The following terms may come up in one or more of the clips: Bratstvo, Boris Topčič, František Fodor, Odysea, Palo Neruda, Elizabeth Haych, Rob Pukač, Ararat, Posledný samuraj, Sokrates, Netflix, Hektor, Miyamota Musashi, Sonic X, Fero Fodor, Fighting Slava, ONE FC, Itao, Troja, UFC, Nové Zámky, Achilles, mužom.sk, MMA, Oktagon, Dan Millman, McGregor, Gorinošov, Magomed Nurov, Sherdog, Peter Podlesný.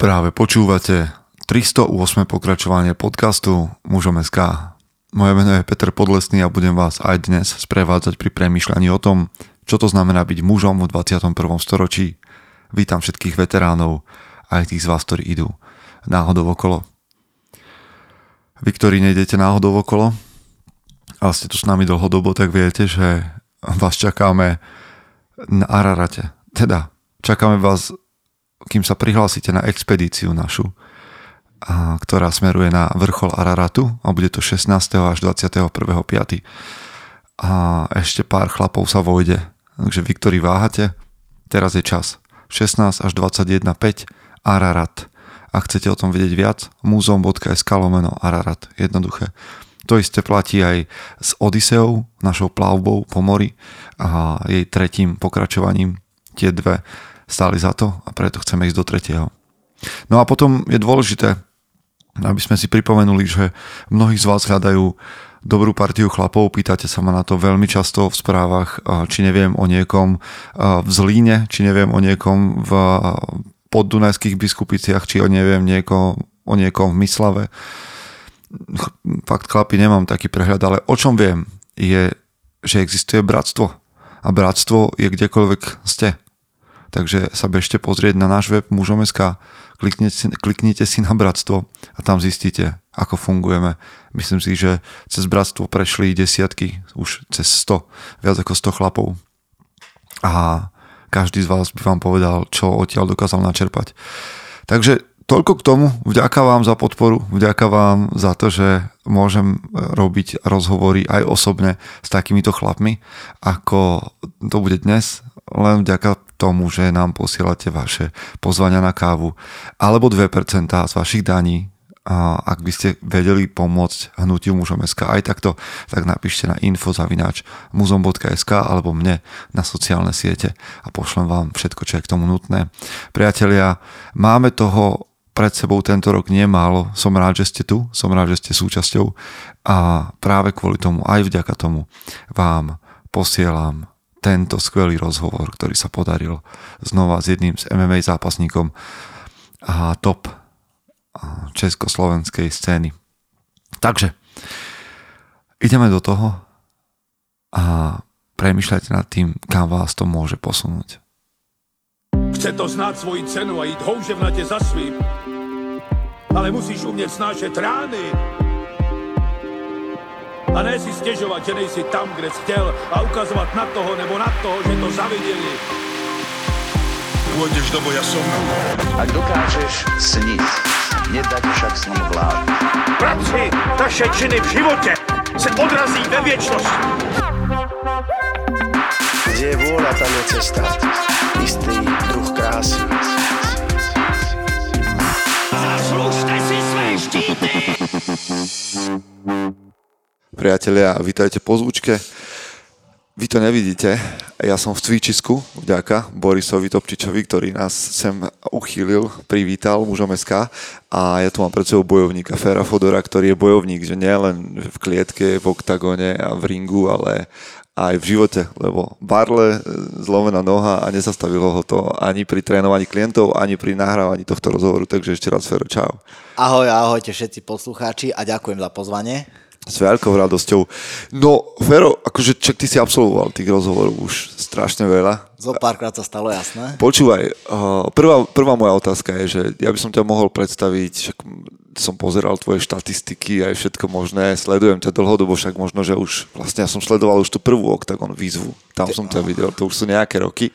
Práve počúvate 308. pokračovanie podcastu mužom.sk. Moje meno je Peter Podlesný a budem vás aj dnes sprevádzať pri premýšľaní o tom, čo to znamená byť mužom v 21. storočí. Vítam všetkých veteránov, aj tých z vás, ktorí idú náhodou okolo. Vy, ktorí nejdete náhodou okolo, ale ste tu s nami dlhodobo, tak viete, že vás čakáme na Ararate. Teda, čakáme vás, kým sa prihlásite na expedíciu našu, ktorá smeruje na vrchol Araratu, a bude to 16. až 21.5. A ešte pár chlapov sa vojde. Takže vy, ktorí váhate, teraz je čas. 16 až 21.5. Ararat. Ak chcete o tom vedieť viac, mužom.sk/Ararat. Jednoduché. To isté platí aj s Odyseou, našou plavbou po mori a jej tretím pokračovaním. Tie dve stáli za to a preto chceme ísť do tretieho. No a potom je dôležité, aby sme si pripomenuli, že mnohí z vás hľadajú dobrú partiu chlapov, pýtate sa ma na to veľmi často v správach, či neviem o niekom v Zlíne, či neviem o niekom v Poddunajských Biskupiciach, či neviem o niekom v Myslave. Fakt, chlapi, nemám taký prehľad, ale o čom viem je, že existuje bratstvo. A bratstvo je kdekoľvek ste. Takže sa bežte pozrieť na náš web mužom.sk, kliknite si na bratstvo a tam zistíte, ako fungujeme. Myslím si, že cez bratstvo prešli desiatky, už cez 100, viac ako 100 chlapov. A každý z vás by vám povedal, čo odtiaľ dokázal načerpať. Takže toľko k tomu. Vďaka vám za podporu, vďaka vám za to, že môžem robiť rozhovory aj osobne s takýmito chlapmi, ako to bude dnes, len vďaka tomu, že nám posielate vaše pozvania na kávu alebo 2% z vašich daní. A ak by ste vedeli pomôcť hnutiu mužom.sk aj takto, tak napíšte na info@mužom.sk alebo mne na sociálne siete a pošlem vám všetko, čo je k tomu nutné. Priatelia, máme toho pred sebou tento rok nemálo. Som rád, že ste tu, som rád, že ste súčasťou a práve kvôli tomu, aj vďaka tomu vám posielam tento skvelý rozhovor, ktorý sa podaril znova s jedným z MMA zápasníkom a top československej scény. Takže ideme do toho a premýšľajte nad tým, kam vás to môže posunúť. Chce to znáť svoji cenu a ísť houževnate za svým, ale musíš umieť snášať rány a ne si stěžovat, že nejsi tam, kde jsi chtěl, a ukazovat na toho nebo na toho, že to zaviděli. Pôjdeš do boja som. Ak dokážeš sniť, nedať však sním vlád. Práci, taše činy v živote se odrazí ve viečnosť. Kde je vôľa, tam je cesta. Istý druh krásy. Zaslužte si své štíty! Priatelia, vítajte po zvučke. Vy to nevidíte, ja som v cvičisku, vďaka Borisovi Topčičovi, ktorý nás sem uchýlil, privítal mužom.sk, a ja tu mám pred sebou bojovníka Fera Fodora, ktorý je bojovník, že nie len v klietke, v oktagone a v ringu, ale aj v živote, lebo barle, zlomená noha a nezastavilo ho to ani pri trénovaní klientov, ani pri nahrávaní tohto rozhovoru, takže ešte raz Fero, čau. Ahoj, ahojte všetci poslucháči a ďakujem za pozvanie. S veľkou radosťou. No, Fero, akože čak ty si absolvoval tých rozhovorov už strašne veľa. Zo párkrát sa stalo, jasné. Počúvaj, prvá moja otázka je, že ja by som ťa mohol predstaviť, však som pozeral tvoje štatistiky aj všetko možné, sledujem ťa dlhodobo, však možno, že už vlastne ja som sledoval už tú prvú Oktagon výzvu, tam som ťa videl, to už sú nejaké roky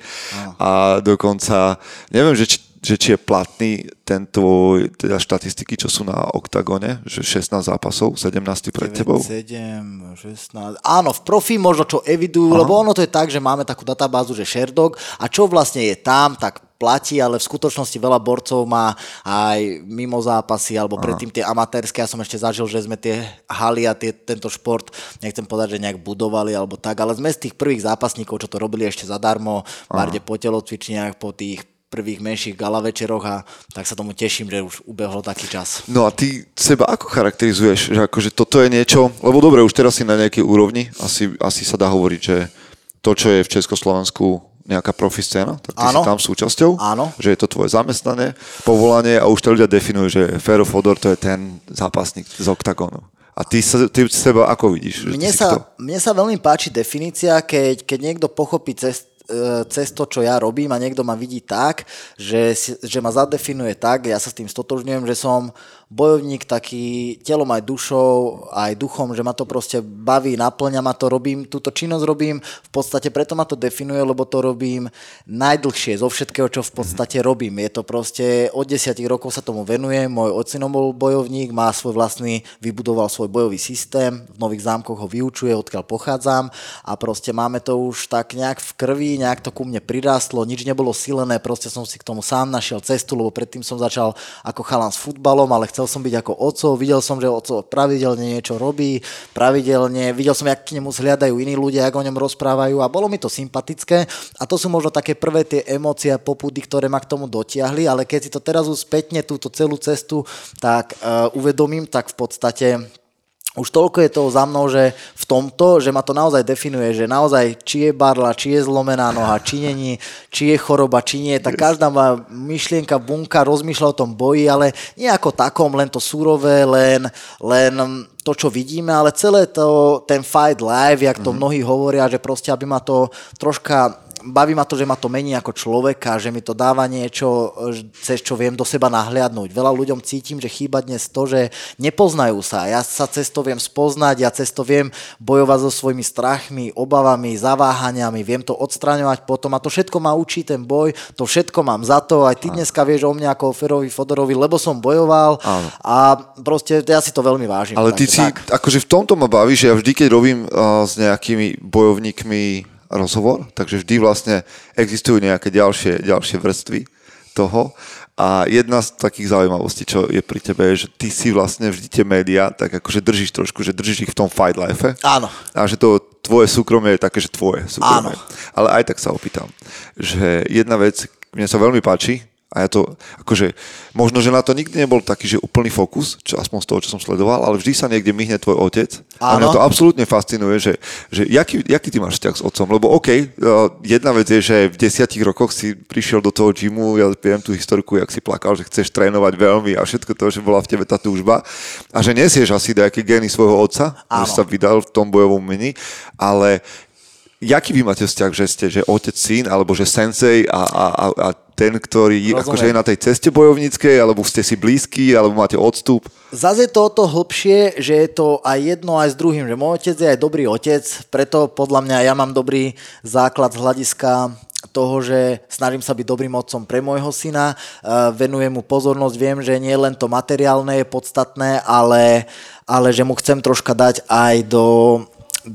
a dokonca, neviem, že či je platný ten tvoj, teda štatistiky, čo sú na Oktagone, že 16 zápasov, 17 pred 9, tebou? 7, 16, áno, v profi možno čo evidujú, lebo ono to je tak, že máme takú databázu, že Sherdog, a čo vlastne je tam, tak platí, ale v skutočnosti veľa borcov má aj mimo zápasy, alebo predtým tie amatérske, ja som ešte zažil, že sme tie haly a tento šport, nechcem povedať, že nejak budovali alebo tak, ale sme z tých prvých zápasníkov, čo to robili ešte zadarmo, barde po telocvičniach, po tých prvých menších gala večeroch, a tak sa tomu teším, že už ubehol taký čas. No a ty seba ako charakterizuješ? Že akože toto je niečo, lebo dobre, už teraz si na nejakej úrovni, asi sa dá hovoriť, že to, čo je v Československu, nejaká profi scéna, tak ty áno, si tam súčasťou, áno, že je to tvoje zamestnanie, povolanie a už to ľudia definujú, že Fero Fodor to je ten zápasník z Oktagonu. A ty seba ako vidíš? Mne sa veľmi páči definícia, keď niekto pochopí cez to, čo ja robím a niekto ma vidí tak, že ma zadefinuje tak, ja sa s tým stotožňujem, že som bojovník taký telom aj dušou, aj duchom, že ma to proste baví, naplňa ma to, robím, túto činnosť robím, v podstate preto ma to definuje, lebo to robím najdlhšie zo všetkého, čo v podstate robím. Je to proste, od 10 rokov sa tomu venujem, môj otcino bol bojovník, má svoj vlastný, vybudoval svoj bojový systém, v Nových Zámkoch ho vyučuje, odkiaľ pochádzam a proste máme to už tak nejak v krvi, nejak to ku mne prirástlo, nič nebolo silené, proste som si k tomu sám našiel cestu, lebo predtým som začal ako chalan s futbalom, ale chcel som byť ako otcov, videl som, že otcov pravidelne niečo robí, videl som, jak k nemu zhliadajú iní ľudia, ako o ňom rozprávajú a bolo mi to sympatické a to sú možno také prvé tie emócie a popudy, ktoré ma k tomu dotiahli, ale keď si to teraz už spätne túto celú cestu tak uvedomím, tak v podstate už toľko je toho za mnou, že v tomto, že ma to naozaj definuje, že naozaj či je barla, či je zlomená noha, či není, či je choroba, či nie, tak každá má myšlienka, bunka rozmýšľa o tom boji, ale nie ako takom, len to surové, len to, čo vidíme, ale celé to, ten fight live, jak to mnohí hovoria, že proste, aby ma to troška, baví ma to, že ma to mení ako človeka, že mi to dáva niečo, cez čo viem do seba nahliadnúť. Veľa ľuďom cítim, že chýba dnes to, že nepoznajú sa. Ja sa cez to viem spoznať, ja cez to viem bojovať so svojimi strachmi, obavami, zaváhaniami, viem to odstraňovať potom a to všetko ma učí ten boj, to všetko mám za to. Aj ty dneska vieš o mne ako o Ferovi Fodorovi, lebo som bojoval a proste ja si to veľmi vážim. Ale ty si, akože v tomto ma baví, že ja vždy, keď robím s nejakými bojovníkmi rozhovor, takže vždy vlastne existujú nejaké ďalšie vrstvy toho a jedna z takých zaujímavostí, čo je pri tebe, je, že ty si vlastne vždy tie médiá tak akože držíš trošku, že držíš ich v tom fight life. Áno. A že to tvoje súkromie je také, že tvoje súkromie. Áno. Ale aj tak sa opýtam, že jedna vec, mne sa veľmi páči a ja to akože, možno, že na to nikdy nebol taký, že úplný fokus, čo, aspoň z toho, čo som sledoval, ale vždy sa niekde myhne tvoj otec. Áno. A mňa to absolútne fascinuje, že jaký ty máš vzťah s otcom, lebo okej, jedna vec je, že v 10 rokoch si prišiel do toho gymu, ja viem tú historku, jak si plakal, že chceš trénovať veľmi a všetko to, že bola v tebe tá túžba a že nesieš asi nejaké gény svojho otca, áno, že sa vydal v tom bojovom meni, ale jaký vy máte vzťah, že ste, že otec, syn, alebo že sensei a ten, ktorý akože je na tej ceste bojovníckej, alebo ste si blízky, alebo máte odstup? Zase je to o to hlbšie, že je to aj jedno, aj s druhým, že môj otec je aj dobrý otec, preto podľa mňa ja mám dobrý základ z hľadiska toho, že snažím sa byť dobrým otcom pre môjho syna, venujem mu pozornosť, viem, že nie len to materiálne je podstatné, ale že mu chcem troška dať aj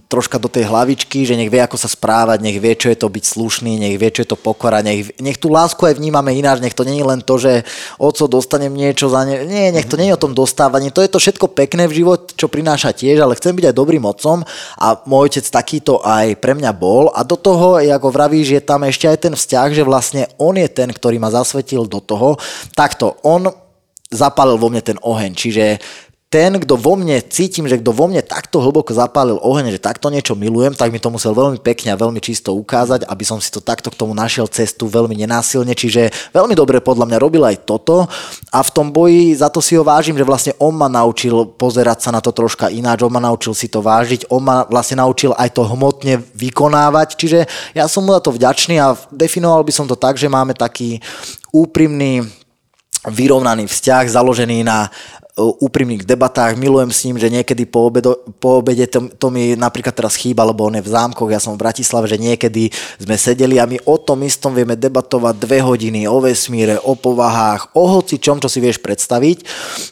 troška do tej hlavičky, že nech vie, ako sa správať, nech vie, čo je to byť slušný, nech vie, čo je to pokora, nech tú lásku aj vnímame ináč, nech to nie je len to, že oco, dostanem niečo za ne... Nie, nech to nie je o tom dostávaní, to je to všetko pekné v život, čo prináša tiež, ale chcem byť aj dobrým otcom a môj otec takýto aj pre mňa bol a do toho, ako vravíš, je tam ešte aj ten vzťah, že vlastne on je ten, ktorý ma zasvetil do toho, takto, on zapálil vo mne ten oheň, čiže ten, kto vo mne, cítim, že kto vo mne takto hlboko zapálil oheň, že takto niečo milujem, tak mi to musel veľmi pekne a veľmi čisto ukázať, aby som si to takto k tomu našiel cestu veľmi nenásilne, čiže veľmi dobre podľa mňa robil aj toto a v tom boji za to si ho vážim, že vlastne on ma naučil pozerať sa na to troška ináč, on ma naučil si to vážiť, on ma vlastne naučil aj to hmotne vykonávať, čiže ja som mu za to vďačný a definoval by som to tak, že máme taký úprimný, vyrovnaný vzťah, založený na úprimných debatách, milujem s ním, že niekedy po obede to mi napríklad teraz chýba, lebo on je v Zámkoch, ja som v Bratislave, že niekedy sme sedeli a my o tom istom vieme debatovať 2 hodiny o vesmíre, o povahách, o hocičom, čo si vieš predstaviť.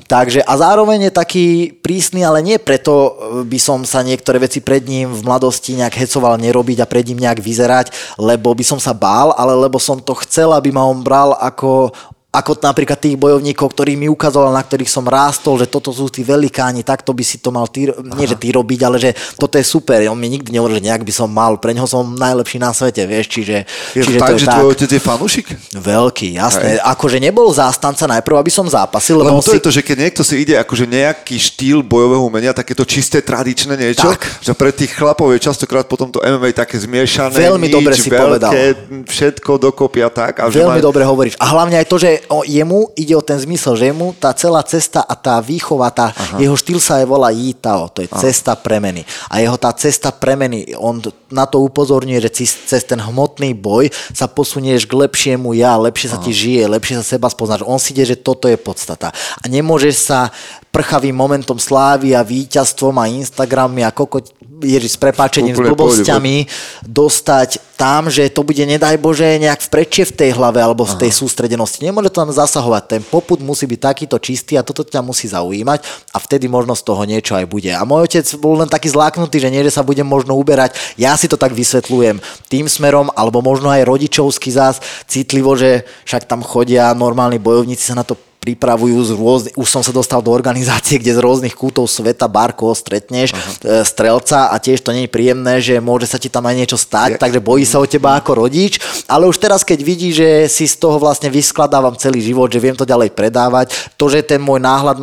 Takže a zároveň je taký prísny, ale nie preto by som sa niektoré veci pred ním v mladosti nejak hecoval nerobiť a pred ním nejak vyzerať, lebo by som sa bál, ale lebo som to chcel, aby ma on bral ako ako napríklad tých bojovníkov, ktorých mi ukazoval, na ktorých som rástol, že toto sú tí velikáni, takto by si to mal ty, nie že ty robiť, ale že toto je super. On mi nikdy nehovoril, že nejak by som mal, pre neho som najlepší na svete, vieš, čiže tak, to je tak. Tvoj otec je fanúšik? Veľký, jasné. Hej. Akože nebol zástanca najprv, aby som zápasil, lebo to si... je to, že keď niekto si ide akože nejaký štýl bojového umenia, takéto čisté tradičné niečo, tak. Že pre tých chlapov je častokrát potom to MMA také zmiešané, veľmi nič, dobre si veľké, povedal. Všetko dokopy a tak. A veľmi dobre hovoríš. A hlavne aj to, že jemu ide o ten zmysel, že jemu tá celá cesta a tá výchova, tá jeho štýl sa aj volá Itao, to je cesta premeny. A jeho tá cesta premeny, on na to upozorňuje, že cez ten hmotný boj sa posunieš k lepšiemu ja, lepšie sa ti žije, lepšie sa seba spoznáš. On si ide, že toto je podstata. A nemôžeš sa prchavým momentom slávy a víťazstvom a Instagrammi a s prepáčením, s blbosťami dostať tam, že to bude, nedaj Bože, nejak v prečie v tej hlave alebo v tej sústredenosti. Nemôže to tam zasahovať. Ten popud musí byť takýto čistý a toto ťa musí zaujímať a vtedy možno z toho niečo aj bude. A môj otec bol len taký zláknutý, že nie, že sa budem možno uberať. Ja si to tak vysvetľujem tým smerom, alebo možno aj rodičovský zás citlivo, že však tam chodia normálni bojovníci, sa na to pripravujú z rôznych, už som sa dostal do organizácie, kde z rôznych kútov sveta barko stretneš, strelca a tiež to nie je príjemné, že môže sa ti tam aj niečo stať, takže bojí sa o teba ako rodič, ale už teraz keď vidí, že si z toho vlastne vyskladávam celý život, že viem to ďalej predávať, to, že ten môj náhľad,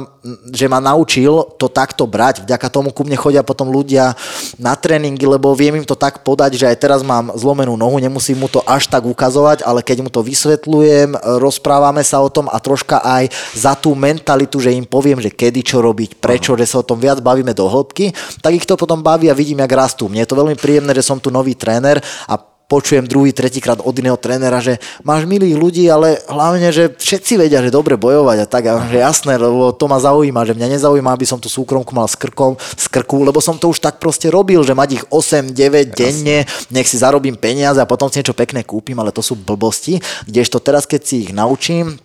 že ma naučil to takto brať, vďaka tomu ku mne chodia potom ľudia na tréningy, lebo viem im to tak podať, že aj teraz mám zlomenú nohu, nemusím mu to až tak ukazovať, ale keď mu to vysvetľujem, rozprávame sa o tom a troška aj za tú mentalitu, že im poviem, že kedy čo robiť, prečo, že sa o tom viac bavíme do hĺbky, tak ich to potom baví a vidím, jak rastú. Mne je to veľmi príjemné, že som tu nový tréner a počujem druhý, tretíkrát od iného trénera, že máš milých ľudí, ale hlavne, že všetci vedia, že dobre bojovať a tak, a že jasné, lebo to ma zaujíma, že mňa nezaujíma, aby som tú súkromku mal z krku, lebo som to už tak proste robil, že mať ich 8-9 denne, nech si zarobím peniaze a potom si niečo pekné kúpim, ale to sú blbosti, kdežto teraz, keď si ich naučím,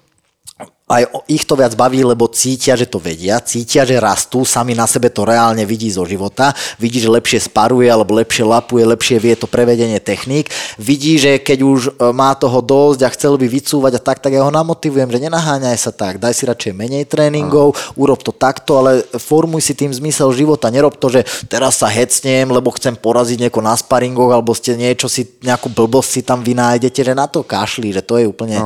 aj ich to viac baví, lebo cítia, že to vedia, cítia, že rastú, sami na sebe to reálne vidí zo života, vidí, že lepšie sparuje, alebo lepšie lapuje, lepšie vie to prevedenie techník, vidí, že keď už má toho dosť a chcel by vycúvať a tak ja ho namotivujem, že nenaháňaj sa tak, daj si radšej menej tréningov, urob to takto, ale formuj si tým zmysel života, nerob to, že teraz sa hecnem, lebo chcem poraziť nieko na sparingoch, alebo ste niečo si, nejakú blbosť si tam vynájdete, že na to kašli, že to je úplne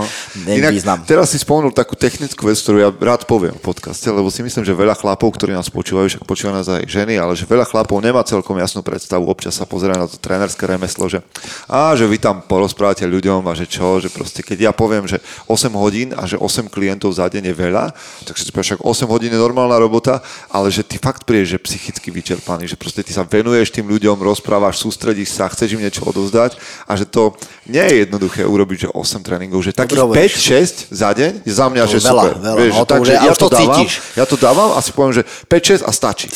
nevýznam. Teraz si spomenul takú technickú vec, ktorú ja rád poviem v podcaste, lebo si myslím, že veľa chlapov, ktorí nás počúvajú, však počúvajú nás aj ženy, ale že veľa chlapov nemá celkom jasnú predstavu, občas sa pozerá na to trénerské remeslo, že vy tam porozprávate ľuďom a že čo, že proste keď ja poviem, že 8 hodín a že 8 klientov za deň je veľa, tak si však 8 hodín je normálna robota, ale že ty fakt prídeš, že psychicky vyčerpaný, že proste ty sa venuješ tým ľuďom, rozprávaš, sústredíš sa, chceš im niečo odovzdať a že to nie je jednoduché urobiť, že 8 tréningov, že takých 5-6 za deň je za mňa, že super, veľa, vieš, no, takže ja to dávam, cítiš. Ja to dávam a si poviem, že 5-6 a stačí.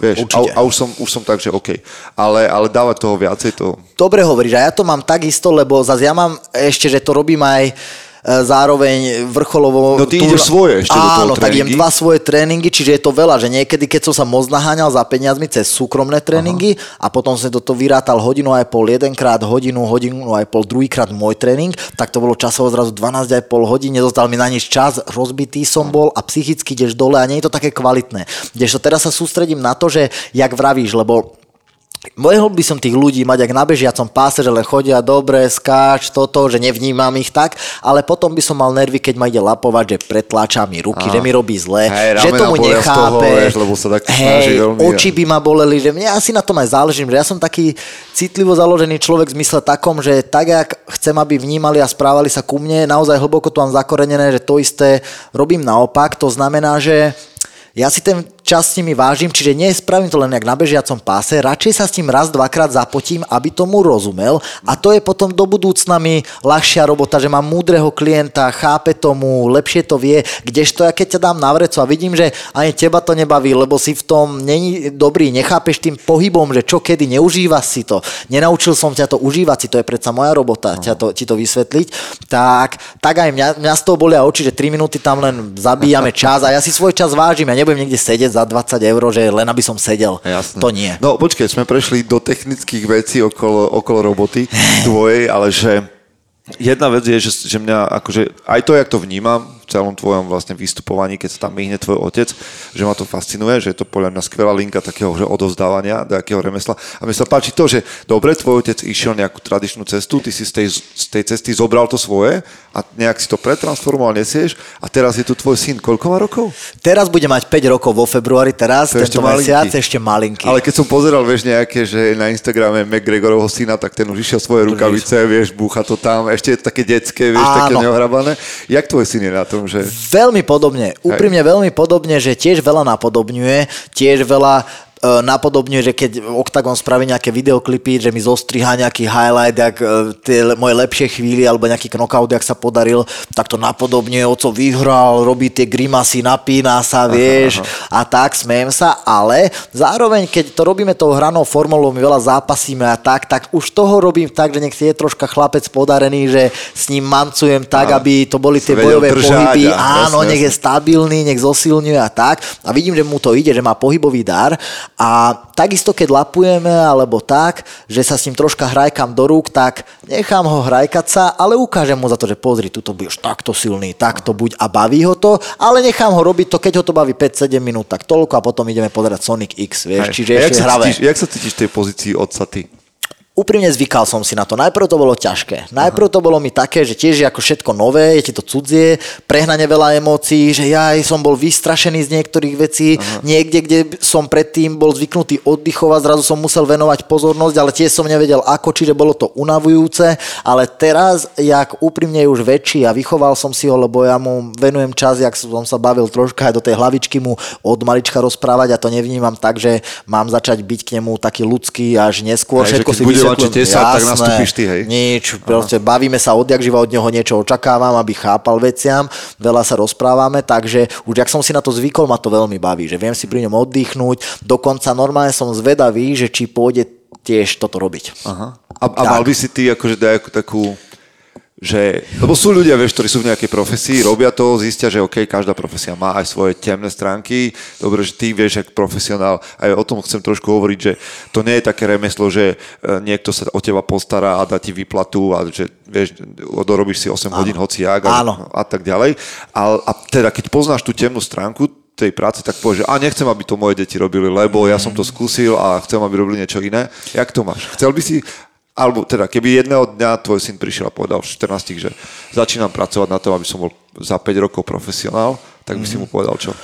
Vieš, a už som tak, že OK. Ale dávať toho viacej toho. Dobre hovoríš, a ja to mám takisto, lebo zase ja mám ešte, že to robím aj zároveň vrcholovo... No ty ideš svoje ešte do toho tréningy. Áno, tak idem dva svoje tréningy, čiže je to veľa, že niekedy, keď som sa moc naháňal za peniazmi cez súkromné tréningy a potom som do toho vyrátal hodinu aj pol jedenkrát, hodinu aj pol druhýkrát môj tréning, tak to bolo časovo zrazu 12 aj pol hodín, nedostal mi na nič čas, rozbitý som bol a psychicky ideš dole a nie je to také kvalitné. Kdežto teraz sa sústredím na to, že jak vravíš, lebo mohol by som tých ľudí mať ak na bežiacom páse, že len chodia dobre, skáč, toto, že nevnímam ich tak, ale potom by som mal nervy, keď ma ide lapovať, že pretláča mi ruky, že mi robí zle, hej, že tomu nechápe, toho, hej, oči by ma boleli, že mne asi na tom aj záležím, že ja som taký citlivo založený človek v zmysle takom, že tak, jak chcem, aby vnímali a správali sa ku mne, naozaj hlboko to mám zakorenené, že to isté robím naopak, to znamená, že ja si ten čas s nimi vážim, čiže nespravím to len jak na bežiacom páse, radšej sa s tým raz, dvakrát zapotím, aby tomu rozumel a to je potom do budúcna mi ľahšia robota, že mám múdreho klienta, chápe tomu, lepšie to vie, kdežto ja keď ťa dám na vrecu a vidím, že ani teba to nebaví, lebo si v tom není dobrý, nechápeš tým pohybom, že čo kedy, neužívaš si to, nenaučil som ťa to užívať si, to je predsa moja robota, ti to vysvetliť, tak aj mňa z toho bolia oči, že 3 minúty tam len zabíjame čas a ja si svoj čas vážim, ja nebudem niekde sedieť za 20 eur, že len aby som sedel. Jasné. To nie. No počkej, sme prešli do technických vecí okolo roboty tvojej, ale že jedna vec je, že mňa akože, aj to, jak to vnímam, celom tvojom vlastne vystupovaní, keď sa tam myhne tvoj otec, že ma to fascinuje, že je to podľa mňa skvelá linka takého že odovzdávania, takého remesla. A mi sa páči to, že dobre, tvoj otec išiel nejakú tradičnú cestu, ty si z tej cesty zobral to svoje a nejak si to pretransformoval, nesieš a teraz je tu tvoj syn. Koľko má rokov? Teraz bude mať 5 rokov vo februári, teraz, tento mesiac, ešte malinký. Ale keď som pozeral, vieš, nejaké, že na Instagrame McGregorovho syna, tak ten už išiel svoje rukavice, vieš, búcha to tam, ešte je to také detské, vieš, áno, také neohrabané. Jak tvoj syn je na tom, že... Veľmi podobne, úprimne veľmi podobne, že tiež veľa napodobňuje, tiež veľa napodobňuje, že keď Oktagon spraví nejaké videoklipy, že mi zostrihá nejaký highlight, jak tie moje lepšie chvíli, alebo nejaký knockout, jak sa podaril, tak to napodobňuje, oco vyhral, robí tie grimasy, napína sa, vieš, aha. A tak, smejem sa, ale zároveň, keď to robíme tou hranou formulou, my veľa zápasíme a tak už toho robím tak, že nech si je troška chlapec podarený, že s ním mancujem tak, aha, aby to boli tie bojové pohyby, áno, nech je stabilný, nech zosilňuje a tak, a vidím, že mu to ide, že má pohybový dar. A takisto, keď lapujeme, alebo tak, že sa s ním troška hrajkam do rúk, tak nechám ho hrajkať sa, ale ukážem mu za to, že pozri, tuto budeš takto silný, takto buď, a baví ho to, ale nechám ho robiť to, keď ho to baví 5-7 minút, tak toľko a potom ideme pozerať Sonic X, vieš, aj, čiže ešte hravé. Jak sa cítiš v tej pozícii otca ty? Úprimne zvykal som si na to. Najprv to bolo ťažké. Najprv to bolo mi také, že tiež je ako všetko nové, je ti to cudzie, prehnane veľa emócií, že ja som bol vystrašený z niektorých vecí, aha, niekde, kde som predtým bol zvyknutý oddychovať, zrazu som musel venovať pozornosť, ale tiež som nevedel ako, čiže bolo to unavujúce, ale teraz, jak úprimne je už väčší a vychoval som si ho, lebo ja mu venujem čas, jak som sa bavil troška aj do tej hlavičky mu od malička rozprávať a to nevnímam tak, že mám začať byť k nemu taký ľudský až neskôr, aj, všetko si sa, tak nastúpiš ty, hej? Nič, proste bavíme sa odjakživa, od neho niečo očakávam, aby chápal veciam, veľa sa rozprávame, takže už jak som si na to zvykol, ma to veľmi baví, že viem si pri ňom oddychnúť, dokonca normálne som zvedavý, že či pôjde tiež toto robiť. Aha. A mal by si ty akože daj takú, že, lebo sú ľudia, vieš, ktorí sú v nejakej profesii, robia to, zistia, že OK, každá profesia má aj svoje temné stránky. Dobre, že ty vieš, ako profesionál, aj o tom chcem trošku hovoriť, že to nie je také remeslo, že niekto sa o teba postará a dá ti výplatu a že, vieš, dorobíš si 8 áno, hodín hociak a tak ďalej. A teda, keď poznáš tú temnú stránku tej práce, tak povieš, že a nechcem, aby to moje deti robili, lebo ja som to skúsil a chcem, aby robili niečo iné. Jak to máš? Chcel by si... Alebo teda, keby jedného dňa tvoj syn prišiel a povedal v 14, že začínam pracovať na tom, aby som bol za 5 rokov profesionál, tak by si mu povedal čo?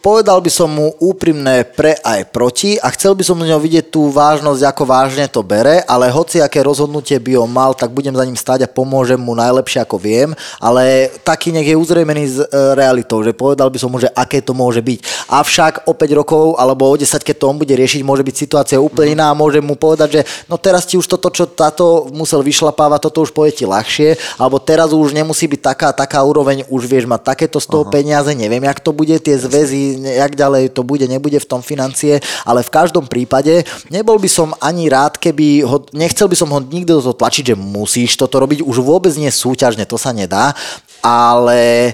Povedal by som mu úprimné pre aj proti a chcel by som z neho vidieť tú vážnosť, ako vážne to bere, ale hoci aké rozhodnutie by ho mal, tak budem za ním stáť a pomôžem mu najlepšie, ako viem, ale taký nech je uzrejmený z realitou, že povedal by som mu, že aké to môže byť. Avšak o 5 rokov alebo o 10, keď to on bude riešiť, môže byť situácia úplne iná a môžem mu povedať, že no teraz ti už toto, čo táto musel vyšlapávať, toto už pôjde ti ľahšie, alebo teraz už nemusí byť taká úroveň, už vieš mať takéto z toho peniaze, neviem, jak to bude, tie zväzy, jak ďalej to bude, nebude v tom financie, ale v každom prípade nebol by som ani rád, keby ho, nechcel by som ho nikdy do toho tlačiť, že musíš toto robiť, už vôbec nie súťažne, to sa nedá, ale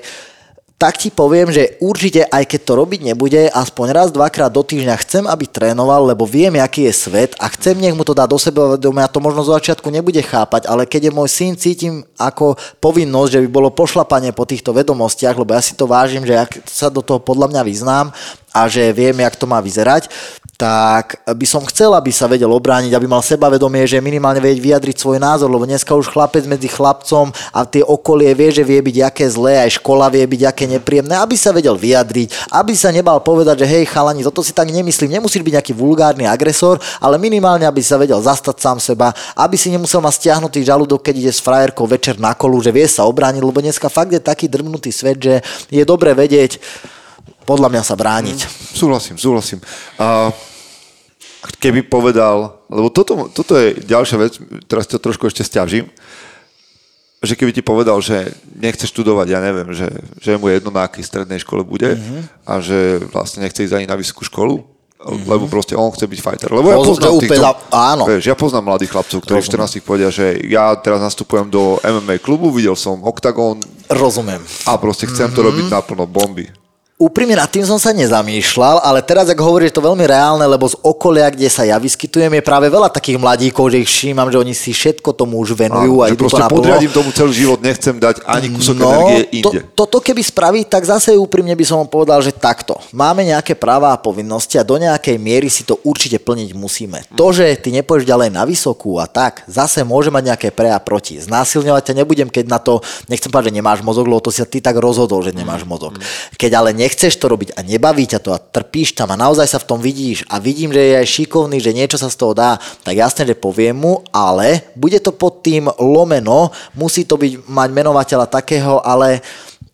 tak ti poviem, že určite aj keď to robiť nebude, aspoň raz, dvakrát do týždňa chcem, aby trénoval, lebo viem, aký je svet a chcem, nech mu to dá do sebavedomia, to možno zo začiatku nebude chápať, ale keď je môj syn, cítim ako povinnosť, že by bolo pošlapanie po týchto vedomostiach, lebo ja si to vážim, že ak sa do toho podľa mňa vyznám a že viem, jak to má vyzerať, tak by som chcel, aby sa vedel obrániť, aby mal sebavedomie, že minimálne vie vyjadriť svoj názor, lebo dneska už chlapec medzi chlapcom a tie okolie vie, že vie byť aké zlé, aj škola vie byť aké nepríjemné, aby sa vedel vyjadriť, aby sa nebal povedať, že hej chalani, toto si tak nemyslím, nemusíš byť nejaký vulgárny agresor, ale minimálne, aby sa vedel zastať sám seba, aby si nemusel mať stiahnutý žalúdok, keď ide s frajerkou večer na kolu, že vie sa obrániť, lebo dneska fakt je taký drbnutý svet, že je dobre vedieť podľa mňa sa brániť. Súhlasím. A keby povedal, lebo toto je ďalšia vec, teraz to trošku ešte sťažím, že keby ti povedal, že nechce študovať, ja neviem, že mu je jedno, na akej strednej škole bude a že vlastne nechce ísť ani na vysokú školu, lebo proste on chce byť fighter. Lebo ja poznám mladých chlapcov, ktorí v 14 povedia, že ja teraz nastupujem do MMA klubu, videl som Oktagon. Rozumiem. A proste chcem to robiť naplno bomby. Úprimne nad tým som sa nezamýšľal, ale teraz, ak hovoríš, je to veľmi reálne, lebo z okolia, kde sa ja vyskytujem, je práve veľa takých mladíkov, že ich všímam, že oni si všetko tomu už venujú. A že proste to podriadím tomu celý život, nechcem dať ani kúsok energie inde. Toto keby spraví, tak zase úprimne by som povedal, že takto. Máme nejaké práva a povinnosti a do nejakej miery si to určite plniť musíme. To, že ty nepôjdeš ďalej na vysokú a tak, zase môže mať nejaké pre a proti. Znásilňovať ťa nebudem, keď na to, nechcem povedať, že nemáš mozog, lebo to si ty tak rozhodol, že nemáš mozog. Keď ale nechceš to robiť a nebaví ťa to a trpíš tam a naozaj sa v tom vidíš a vidím, že je aj šikovný, že niečo sa z toho dá, tak jasne, že poviem mu, ale bude to pod tým lomeno, musí to byť mať menovateľa takého, ale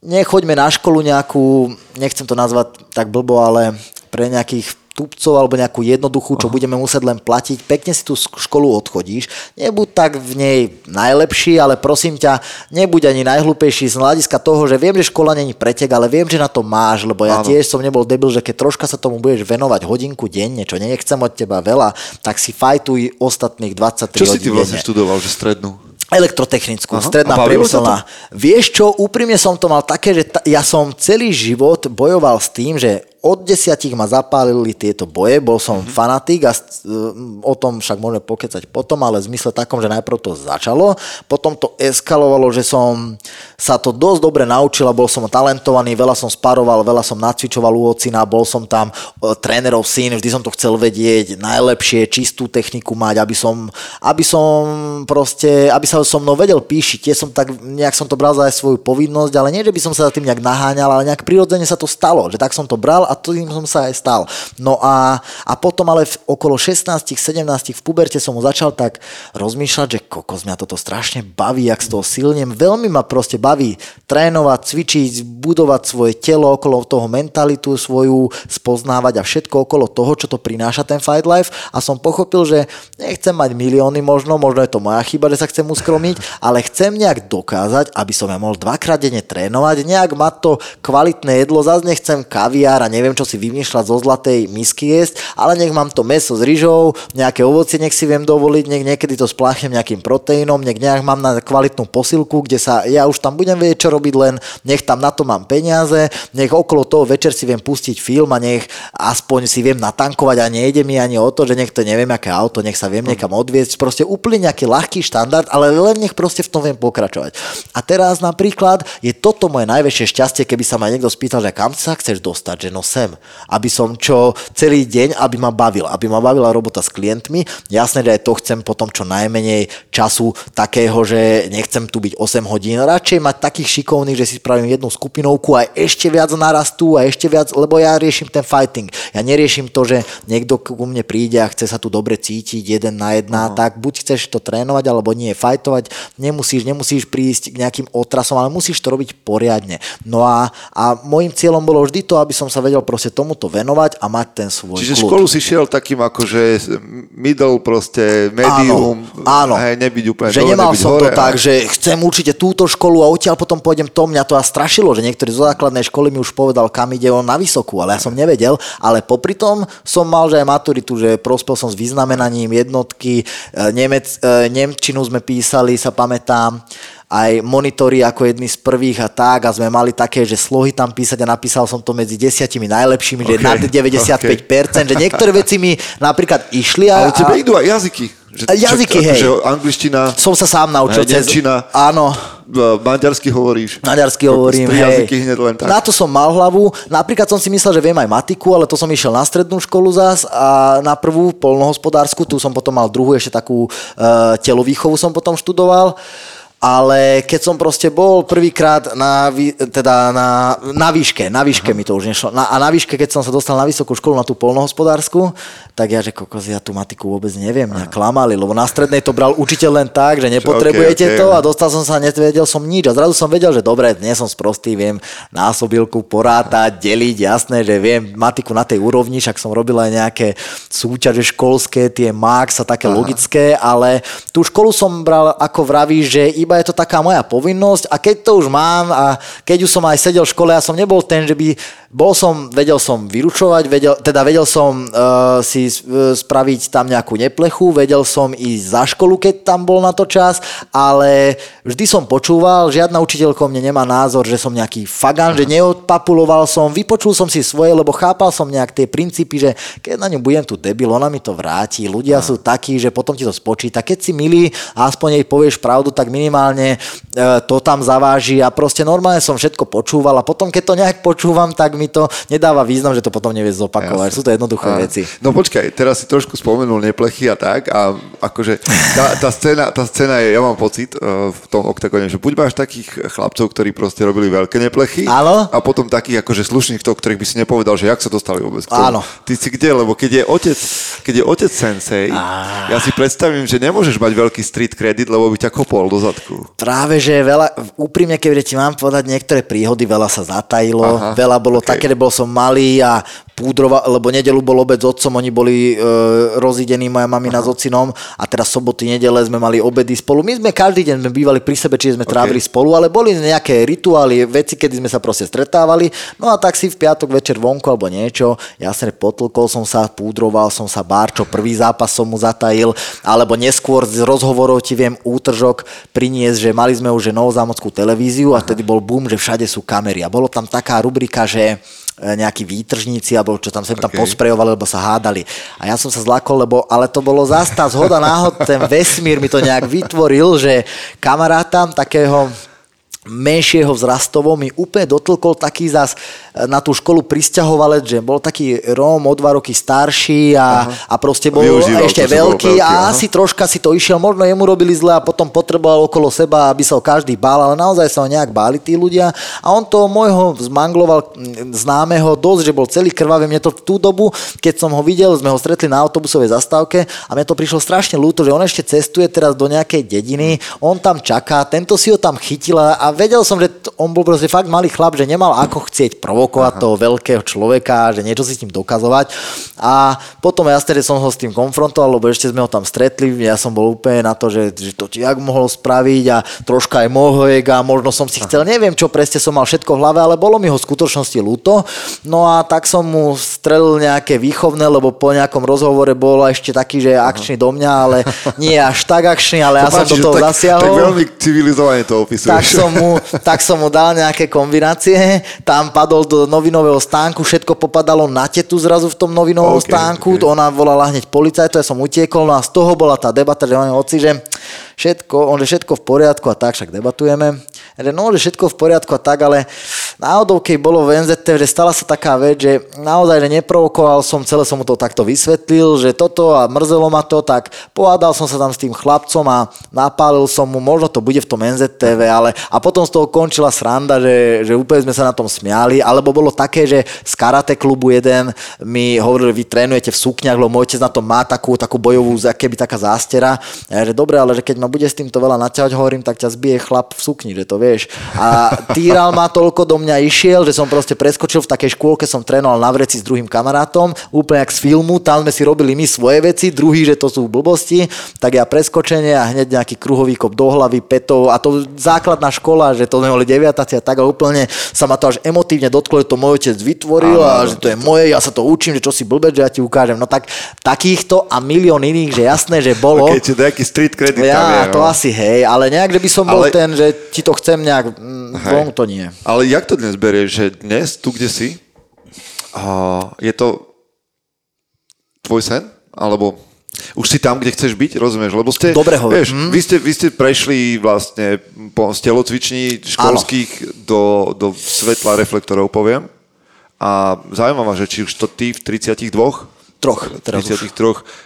nechoďme na školu nejakú, nechcem to nazvať tak blbo, ale pre nejakých tupcov alebo nejakú jednoduchú, čo budeme musieť len platiť. Pekne si tú školu odchodíš. Nebuď tak v nej najlepší, ale prosím ťa, nebuď ani najhlúpejší z hľadiska toho, že viem, že škola není pretek, ale viem, že na to máš, lebo ja tiež som nebol debil, že keď troška sa tomu budeš venovať hodinku denne, čo nechcem od teba veľa, tak si fajtuj ostatných 23 hodín. Čo si ty vlastne študoval, že strednú? Elektrotechnickú, stredná priemyselná. Vieš čo, úprimne som to mal také, že ja som celý život bojoval s tým, že od 10 ma zapálili tieto boje, bol som fanatik a o tom však môžeme pokecať potom, ale v zmysle takom, že najprv to začalo, potom to eskalovalo, že som sa to dosť dobre naučil a bol som talentovaný, veľa som sparoval, veľa som nacvičoval u ocina, bol som tam trénerov syn, vždy som to chcel vedieť, najlepšie, čistú techniku mať, aby sa so mnou vedel píšiť, tiež som tak, nejak som to bral za aj svoju povinnosť, ale nie, že by som sa za tým nejak naháňal, ale nejak prirodzene sa to stalo, že tak som to bral a tým som sa aj stal. No a potom ale okolo 16, 17 v puberte som začal tak rozmýšľať, že kokos, mňa toto strašne baví, jak z toho silnem. Veľmi ma proste baví trénovať, cvičiť, budovať svoje telo okolo toho, mentalitu svoju, spoznávať a všetko okolo toho, čo to prináša ten Fight Life. A som pochopil, že nechcem mať milióny možno je to moja chyba, že sa chcem uskromiť, ale chcem nejak dokázať, aby som ja mohol dvakrát denne trénovať, nejak mať to kvalitné jedlo, zase nechcem kaviár a neviem, čo si vymýšľať zo zlatej misky jesť, ale nech mám to mäso s ryžou, nejaké ovocie nech si viem dovoliť, niekedy to spláchnem nejakým proteínom, nejak mám na kvalitnú posilku, kde sa ja už tam budem vedieť, čo robiť, len nech tam na to mám peniaze, nech okolo toho večer si viem pustiť film a nech aspoň si viem natankovať a nejde mi ani o to, že nech to neviem aké auto, nech sa viem niekam odviesť, proste úplne nejaký ľahký štandard, ale len nech proste v tom viem pokračovať. A teraz napríklad je toto moje najväčšie šťastie, keby sa ma niekto spýtal, že kam sa chceš dostať, že no sem, aby som čo celý deň, aby ma bavila robota s klientmi. Jasné, že aj to chcem potom čo najmenej času takého, že nechcem tu byť 8 hodín, radšej mať takých šikovných, že si spravím jednu skupinovku a ešte viac narastú a ešte viac, lebo ja riešim ten fighting. Ja neriešim to, že niekto ku mne príde a chce sa tu dobre cítiť jeden na jedna, tak buď chceš to trénovať alebo nie, fightovať, nemusíš prísť k nejakým otrasom, ale musíš to robiť poriadne. No a môjim cieľom bolo vždy to, aby som sa vedel proste tomuto venovať a mať ten svoj Čiže kľud. Školu si šiel takým akože middle proste, medium. Áno, hej, nebyť úplne že dole, nemal som hore, to ale... tak, že chcem určite túto školu a odtiaľ potom pôjdem to. Mňa to a strašilo, že niektorý zo základnej školy mi už povedal, kam ide on na vysokú, ale ja som nevedel, ale popri tom som mal že aj maturitu, že prospel som s vyznamenaním jednotky, nemčinu sme písali, sa pamätám, aj monitory ako jedný z prvých a tak a sme mali také, že slohy tam písať a napísal som to medzi 10 najlepšími, že nad 95%, že niektoré veci mi napríklad išli a... Ale tebe idú aj jazyky. Jazyky, hej. Že angličtina... Som sa sám naučil. Nemčina. Áno. Maďarsky hovoríš. Maďarsky hovorím, hej. Na to som mal hlavu. Napríklad som si myslel, že viem aj matiku, ale to som išiel na strednú školu zás a na prvú poľnohospodársku, tu som potom mal druhú, ešte takú telovýchovu som potom študoval. Ale keď som proste bol prvýkrát na výške mi to už nešlo. A na výške, keď som sa dostal na vysokú školu, na tú poľnohospodársku, tak ja, že kokos, ja tú matiku vôbec neviem, mňa klamali, lebo na strednej to bral učiteľ len tak, že nepotrebujete to a dostal som sa, nevedel som nič a zrazu som vedel, že dobre, nie som sprostý, viem násobilku porátať, deliť, jasné, že viem matiku na tej úrovni, však som robil aj nejaké súťaže školské, tie max a také logické, ale tú školu som bral, ako vravíš, že iba je to taká moja povinnosť a keď to už mám a keď už som aj sedel v škole, ja som nebol ten, že by vedel som vyručovať, vedel som si spraviť tam nejakú neplechu, vedel som ísť za školu, keď tam bol na to čas, ale vždy som počúval, žiadna učiteľka mne nemá názor, že som nejaký fagan, že neodpapuloval som, vypočul som si svoje, lebo chápal som nejak tie princípy, že keď na ňu budem tu debil, ona mi to vráti, ľudia sú takí, že potom ti to spočíta, keď si milý a aspoň jej povieš pravdu, tak minimálne to tam zaváži a proste normálne som všetko počúval a potom keď to nejak počúvam, tak mi to nedáva význam, že to potom nevie zopakovať. Jasne. Sú to jednoduché veci. No počkaj, teraz si trošku spomenul neplechy a tak a akože tá scéna je, ja mám pocit v tom Oktagone, že buď máš takých chlapcov, ktorí proste robili veľké neplechy. Áno? A potom takých akože slušných, ktorých by si nepovedal, že jak sa dostali vôbec. Áno. Ty si kde, lebo keď je otec sensei, ja si predstavím, že nemôžeš mať veľký street credit, lebo by ťa kopol do zadku. Práve že veľa, úprimne keď ti mám povedať niektoré príhody, veľa sa zatajilo, veľa bolo také, bol som malý a púdrova, lebo nedeľu bol obed s otcom, oni boli rozidení, moja mamina s otcinom a teraz soboty, nedele sme mali obedy spolu. My sme každý deň sme bývali pri sebe, čiže sme trávili spolu, ale boli nejaké rituály, veci, kedy sme sa proste stretávali. No a tak si v piatok večer vonku alebo niečo, jasne potlkol som sa, púdroval som sa, Bárčo, prvý zápas som mu zatajil, alebo neskôr z rozhovorov ti viem útržok priniesť, že mali sme už novozámockú televíziu a vtedy bol boom, že všade sú kamery a bolo tam taká rubrika, že nejakí výtržníci alebo čo tam sem tam posprejovali, lebo sa hádali. A ja som sa zlakol, ale to bolo zás tá zhoda náhod, ten vesmír mi to nejak vytvoril, že kamaráta takého menšieho vzrastovo mi úplne dotlkol taký zás na tú školu prisťahovalec, že bol taký Róm o 2 roky starší a proste bol využíval, ešte veľký a asi troška si to išiel, možno jemu robili zle a potom potreboval okolo seba, aby sa ho každý bál, ale naozaj sa ho nejak báli tí ľudia a on toho môjho zmangloval známeho dosť, že bol celý krvavý. Mne to v tú dobu, keď som ho videl, sme ho stretli na autobusovej zastávke a mne to prišlo strašne ľúto, že on ešte cestuje teraz do nejakej dediny, on tam čaká, tento si ho tam chytila a vedel som, že on bol proste fakt malý chlap, že nemal ako chcieť provokovať toho veľkého človeka, že niečo si s ním dokazovať. A potom jasne, že som ho s tým konfrontoval, lebo ešte sme ho tam stretli, ja som bol úplne na to, že to jak mohol spraviť a troška aj mohojek a možno som si chcel, neviem čo presne som mal všetko v hlave, ale bolo mi ho v skutočnosti ľúto. No a tak som mu strelil nejaké výchovné, lebo po nejakom rozhovore bol ešte taký, že akčný do mňa, ale nie až tak akčný, ale to ja som do toho zasiahol. Tak veľmi civilizovane to opisuješ. Tak som mu dal nejaké kombinácie, tam padol do novinového stánku, všetko popadalo na tetu zrazu v tom novinovom stánku, ona volala hneď policajtu, ja som utiekol, no a z toho bola tá debata, že oni oci, že všetko v poriadku a tak, však debatujeme, že všetko v poriadku a tak, ale náhodou, keď bolo v NZT, že stala sa taká vec, že naozaj, že neprovokoval som, celé som mu to takto vysvetlil, že toto a mrzelo ma to, tak pohádal som sa tam s tým chlapcom a napálil som mu, možno to bude v tom NZTV, ale a potom z toho končila sranda, že úplne sme sa na tom smiali, alebo bolo také, že z karate klubu jeden mi hovoril, že vy trénujete v sukňach, lebo môj otec na to má takú bojovú, akéby taká zástera, že dobre, ale že keď ma bude s týmto veľa naťahovať, hovorím, tak ťa zbije chlap v sukni, že to vieš. A týral ma toľko do mňa a išiel, že som proste preskočil, v takej škôlke som trénoval na vreci s druhým kamarátom, úplne jak z filmu, tam sme si robili my svoje veci, druhý, že to sú blbosti, tak ja preskočenie a hneď nejaký kruhový kop do hlavy, petov a to základná škola, že to sme boli deviatáci a tak a úplne sa ma to až emotívne dotklo, že to môj otec vytvoril a že to je moje, ja sa to učím, že čo si blbec, že ja ti ukážem. No tak takýchto a milión iných, že jasné, že bolo. Okay, čiže nejaký street credit tam je, no. To asi hej, ale nejak, že by som bol ten, že ti to chcem nejak, to nie. Ale jak to dnes berieš, že dnes, tu kde si, je to tvoj sen? Alebo už si tam, kde chceš byť, rozumieš? Lebo ste, vieš, vy ste prešli vlastne z telocviční školských do svetla reflektorov, poviem. A zaujímavé, že či už to ty v 32? Troch.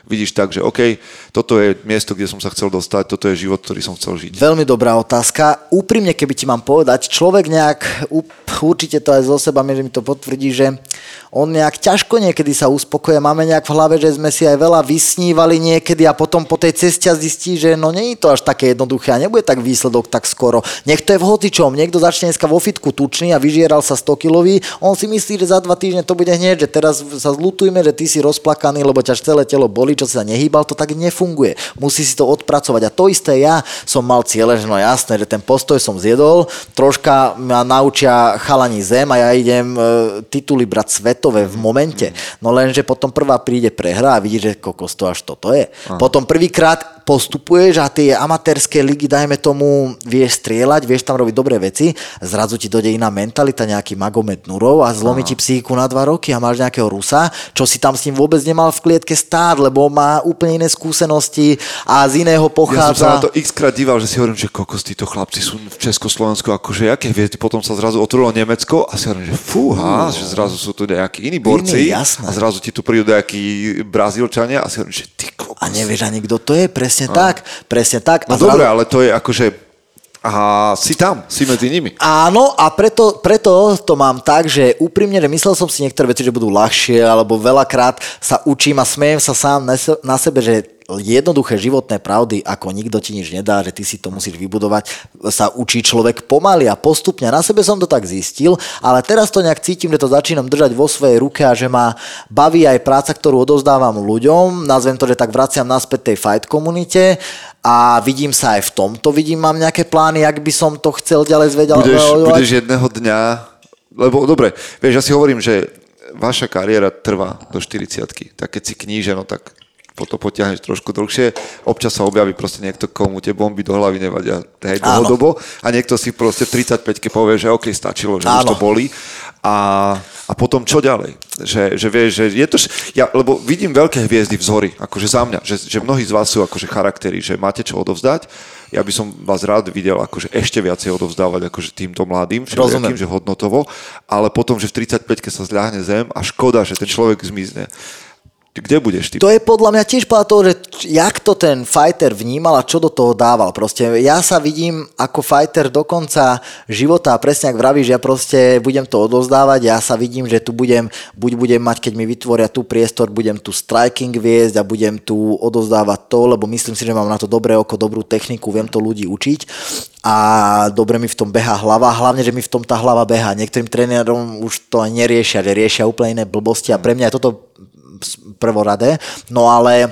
Vidíš tak, že OK, toto je miesto, kde som sa chcel dostať, toto je život, ktorý som chcel žiť. Veľmi dobrá otázka. Úprimne, keby ti mám povedať, človek nejak, určite to aj zo seba, že mi to potvrdí, že on nejak ťažko niekedy sa uspokoja. Máme nejak v hlave, že sme si aj veľa vysnívali niekedy a potom po tej ceste zistí, že no nie je to až také jednoduché a nebude tak výsledok tak skoro. Niekto je v hocičom, niekto začne dneska vo fitku tučný a vyžieral sa 100-kilový, on si myslí, že za 2 týždne to bude hneď, že teraz sa zlutujme, že ty si rozplakaný, lebo ťaž celé telo bolí, čo sa nehýbal, to tak nefunguje. nefunguje. Musí si to odpracovať. A to isté ja som mal cieľe, že no jasné, že ten postoj som zjedol, troška ma naučia chalani zem a ja idem tituly brať svetové v momente. No lenže potom prvá príde prehra a vidíš, že kokos, to až toto je. Aha. Potom prvýkrát postupuješ a tie amatérske ligy, dajme tomu, vieš strieľať, vieš tam robiť dobré veci, zrazu ti dojde iná mentalita, nejaký Magomed Nurov a zlomí ti psychiku na 2 roky a máš nejakého Rusa, čo si tam s ním vôbec nemal v klietke stáť, lebo má úplne iné skúsenosti a z iného pochádza. Ja som sa na to x-krát díval, že si hovorím, že kokos, títo chlapci sú v Československu, akože jaké hviezdy, potom sa zrazu otvorilo Nemecko a si hovorím, že fúha, že zrazu sú tu nejakí iní borci a zrazu ti tu prídu nejakí Brazílčania a si hovorím, že ty kokos. A nevieš ani kto to je, presne tak, presne tak. No dobre, ale to je akože a si tam, si medzi nimi. Áno, a preto to mám tak, že úprimne, že myslel som si niektoré veci, že budú ľahšie, alebo veľakrát sa učím a smejem sa sám na sebe, že jednoduché životné pravdy, ako nikto ti nič nedá, že ty si to musíš vybudovať, sa učí človek pomaly a postupne. Na sebe som to tak zistil, ale teraz to nejak cítim, že to začínam držať vo svojej ruke a že ma baví aj práca, ktorú odovzdávam ľuďom. Nazvem to, že tak vraciam naspäť tej fight komunite a vidím sa aj v tomto. Vidím, mám nejaké plány, jak by som to chcel ďalej zvedel. Budeš jedného dňa, lebo dobre, vieš, ja si hovorím, že vaša kariéra trvá do 40-ky, tak keď si kníže, no tak potom potiahneš trošku dlhšie, občas sa objaví proste niekto, komu tie bomby do hlavy nevadia, hej, dlhodobo, a niekto si proste v 35-ke povie, že okej, stačilo, že už to bolí. A potom čo ďalej? Že vieš, že je to... Ja, lebo vidím veľké hviezdy vzory, akože za mňa, že mnohí z vás sú akože charaktery, že máte čo odovzdať. Ja by som vás rád videl akože ešte viacej odovzdávať akože týmto mladým, všetkým, že hodnotovo, ale potom, že v 35-ke sa zľahne zem a škoda, že ten človek zmizne. Kde budeš ty? To je podľa mňa tiež podľa toho, že jak to ten fighter vnímal a čo do toho dával. Proste ja sa vidím ako fighter do konca života a presne ak vravíš, ja proste budem to odovzdávať, ja sa vidím, že tu budem, buď budem mať, keď mi vytvoria tu priestor, budem tu striking viesť a budem tu odovzdávať to, lebo myslím si, že mám na to dobré oko, dobrú techniku, viem to ľudí učiť. A dobre mi v tom behá hlava, hlavne, že mi v tom tá hlava behá. Niektorým trénerom už to ani neriešia, že riešia úplne iné blbosti a pre mňa je toto prvoradé, no ale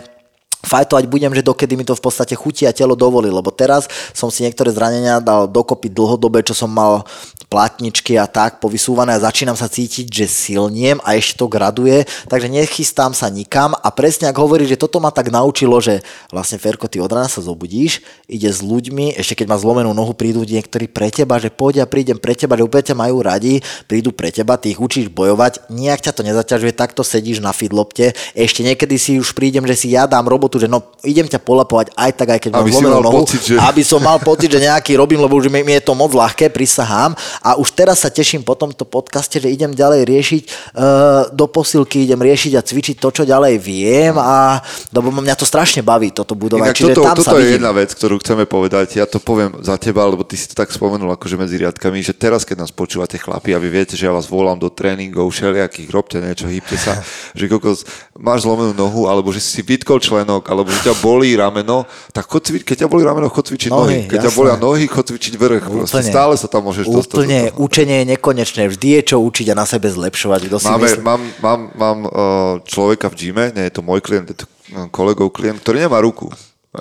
fajtovať budem, že dokedy mi to v podstate chutí a telo dovolí, lebo teraz som si niektoré zranenia dal dokopy dlhodobé, čo som mal platničky a tak povysúvané a začínam sa cítiť, že silniem a ešte to graduje, takže nechystám sa nikam a presne ak hovorí, že toto ma tak naučilo, že vlastne Ferko, ty od rána sa zobudíš, ide s ľuďmi, ešte keď má zlomenú nohu, prídu niektorí pre teba, že poď a prídem pre teba, že úplne ťa majú radi, prídu pre teba, ty ich učíš bojovať, nejak ťa to nezaťažuje, takto sedíš na fidlopte, ešte niekedy si už prídem, že si ja dám robotu, že no idem ťa polapovať aj tak, aj keď mám zlomenú nohu, že... aby som mal pocit, že nejaký robím, lebo už mi je to moc ľahké, prisahám a už teraz sa teším po tomto podcaste, že idem ďalej riešiť do posilky, idem riešiť a cvičiť to, čo ďalej viem a lebo mňa to strašne baví, toto budovať. Inak čiže toto, tam toto sa je vidím. Jedna vec, ktorú chceme povedať, ja to poviem za teba, lebo ty si to tak spomenul akože medzi riadkami, že teraz, keď nás počúvate chlapi a vy viete, že ja vás volám do tréningov všelijakých, robte niečo, hýbte sa, že kokos, máš zlomenú nohu alebo že si vytkol členok, alebo že ťa bolí rameno, tak chod cvičiť, keď ťa bolí rameno, chod cvičiť nohy. Keď ťa bolia nohy, chod cvičiť vrch. Stále sa tam môžeš dostať. Úplne, učenie je nekonečné. Vždy je čo učiť a na sebe zlepšovať. Mám človeka v gyme, nie je to môj klient, je to kolegov klient, ktorý nemá ruku.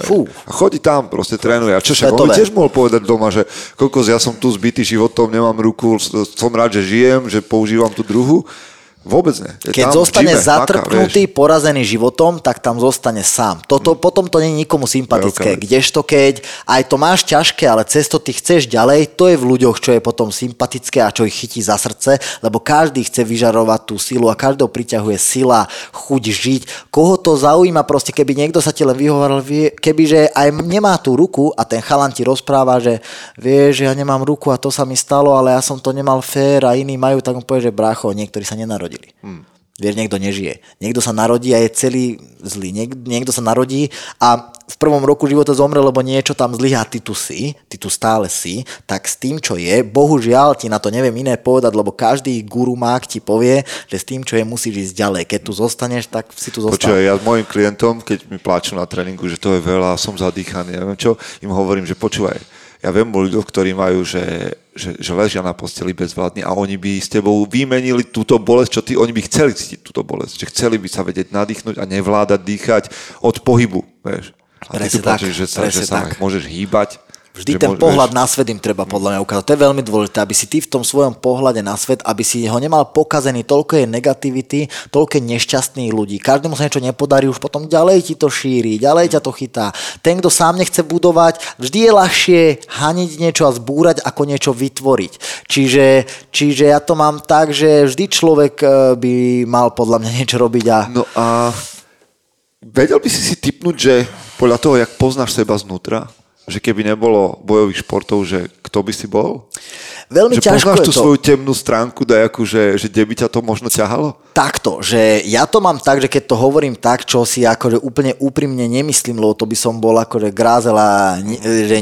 Fú. A chodí tam, proste trénuje. A čo však, on by tiež mohol povedať doma, že kokos, ja som tu zbytý životom, nemám ruku, som rád, že žijem, že používam tú druhu. Vôbec ne. Keď zostane zatrpnutý, porazený životom, tak tam zostane sám. Toto, potom to nie je nikomu sympatické. Kdežto keď aj to máš ťažké, ale cez to ty chceš ďalej, to je v ľuďoch, čo je potom sympatické a čo ich chytí za srdce, lebo každý chce vyžarovať tú silu a každého priťahuje sila, chuť žiť. Koho to zaujíma proste, keby niekto sa ti len vyhovoril, kebyže aj nemá tú ruku a ten chalan ti rozpráva, že vieš, ja nemám ruku a to sa mi stalo, ale ja som to nemal fér a iní majú, tak mu povie, že brácho, niektorí sa nenarodili. Vieš, niekto nežije. Niekto sa narodí a je celý zlý. Niekto sa narodí a v prvom roku života zomre, lebo niečo tam zlyhá. Ty tu si, ty tu stále si, tak s tým, čo je, bohužiaľ ti na to neviem iné povedať, lebo každý guru mák ti povie, že s tým, čo je, musíš ísť ďalej. Keď tu zostaneš, tak si tu zostaneš. Počuj, ja mojim klientom, keď mi pláču na tréningu, že to je veľa, som zadýchaný, ja viem čo, im hovorím, že počúvaj, ja viem o ľuďoch, ktorí majú, že ležia na posteli bezvládne a oni by s tebou vymenili túto bolesť, čo ty, oni by chceli cítiť túto bolesť, že chceli by sa vedieť nadýchnuť a nevládať dýchať od pohybu, vieš. A ty tu plačíš, že sa môžeš hýbať. Vždy ten pohľad na svet im treba podľa mňa ukázať. To je veľmi dôležité, aby si ty v tom svojom pohľade na svet, aby si ho nemal pokazený, toľko je negativity, toľko je nešťastných ľudí. Každému sa niečo nepodarí, už potom ďalej ti to šíri, ďalej ťa to chytá. Ten, kto sám nechce budovať, vždy je ľahšie haniť niečo a zbúrať, ako niečo vytvoriť. Čiže ja to mám tak, že vždy človek by mal podľa mňa niečo robiť. No a vedel by si tipnúť, že podľa toho, jak poznáš seba znútra, že keby nebolo bojových športov, že kto by si bol? Veľmi že ťažko je to. Poznáš tú svoju temnú stránku, dajakú, že kde by ťa to možno ťahalo? Takto, že ja to mám tak, že keď to hovorím tak, čo si akože úplne úprimne nemyslím, lebo to by som bol akože grázel a že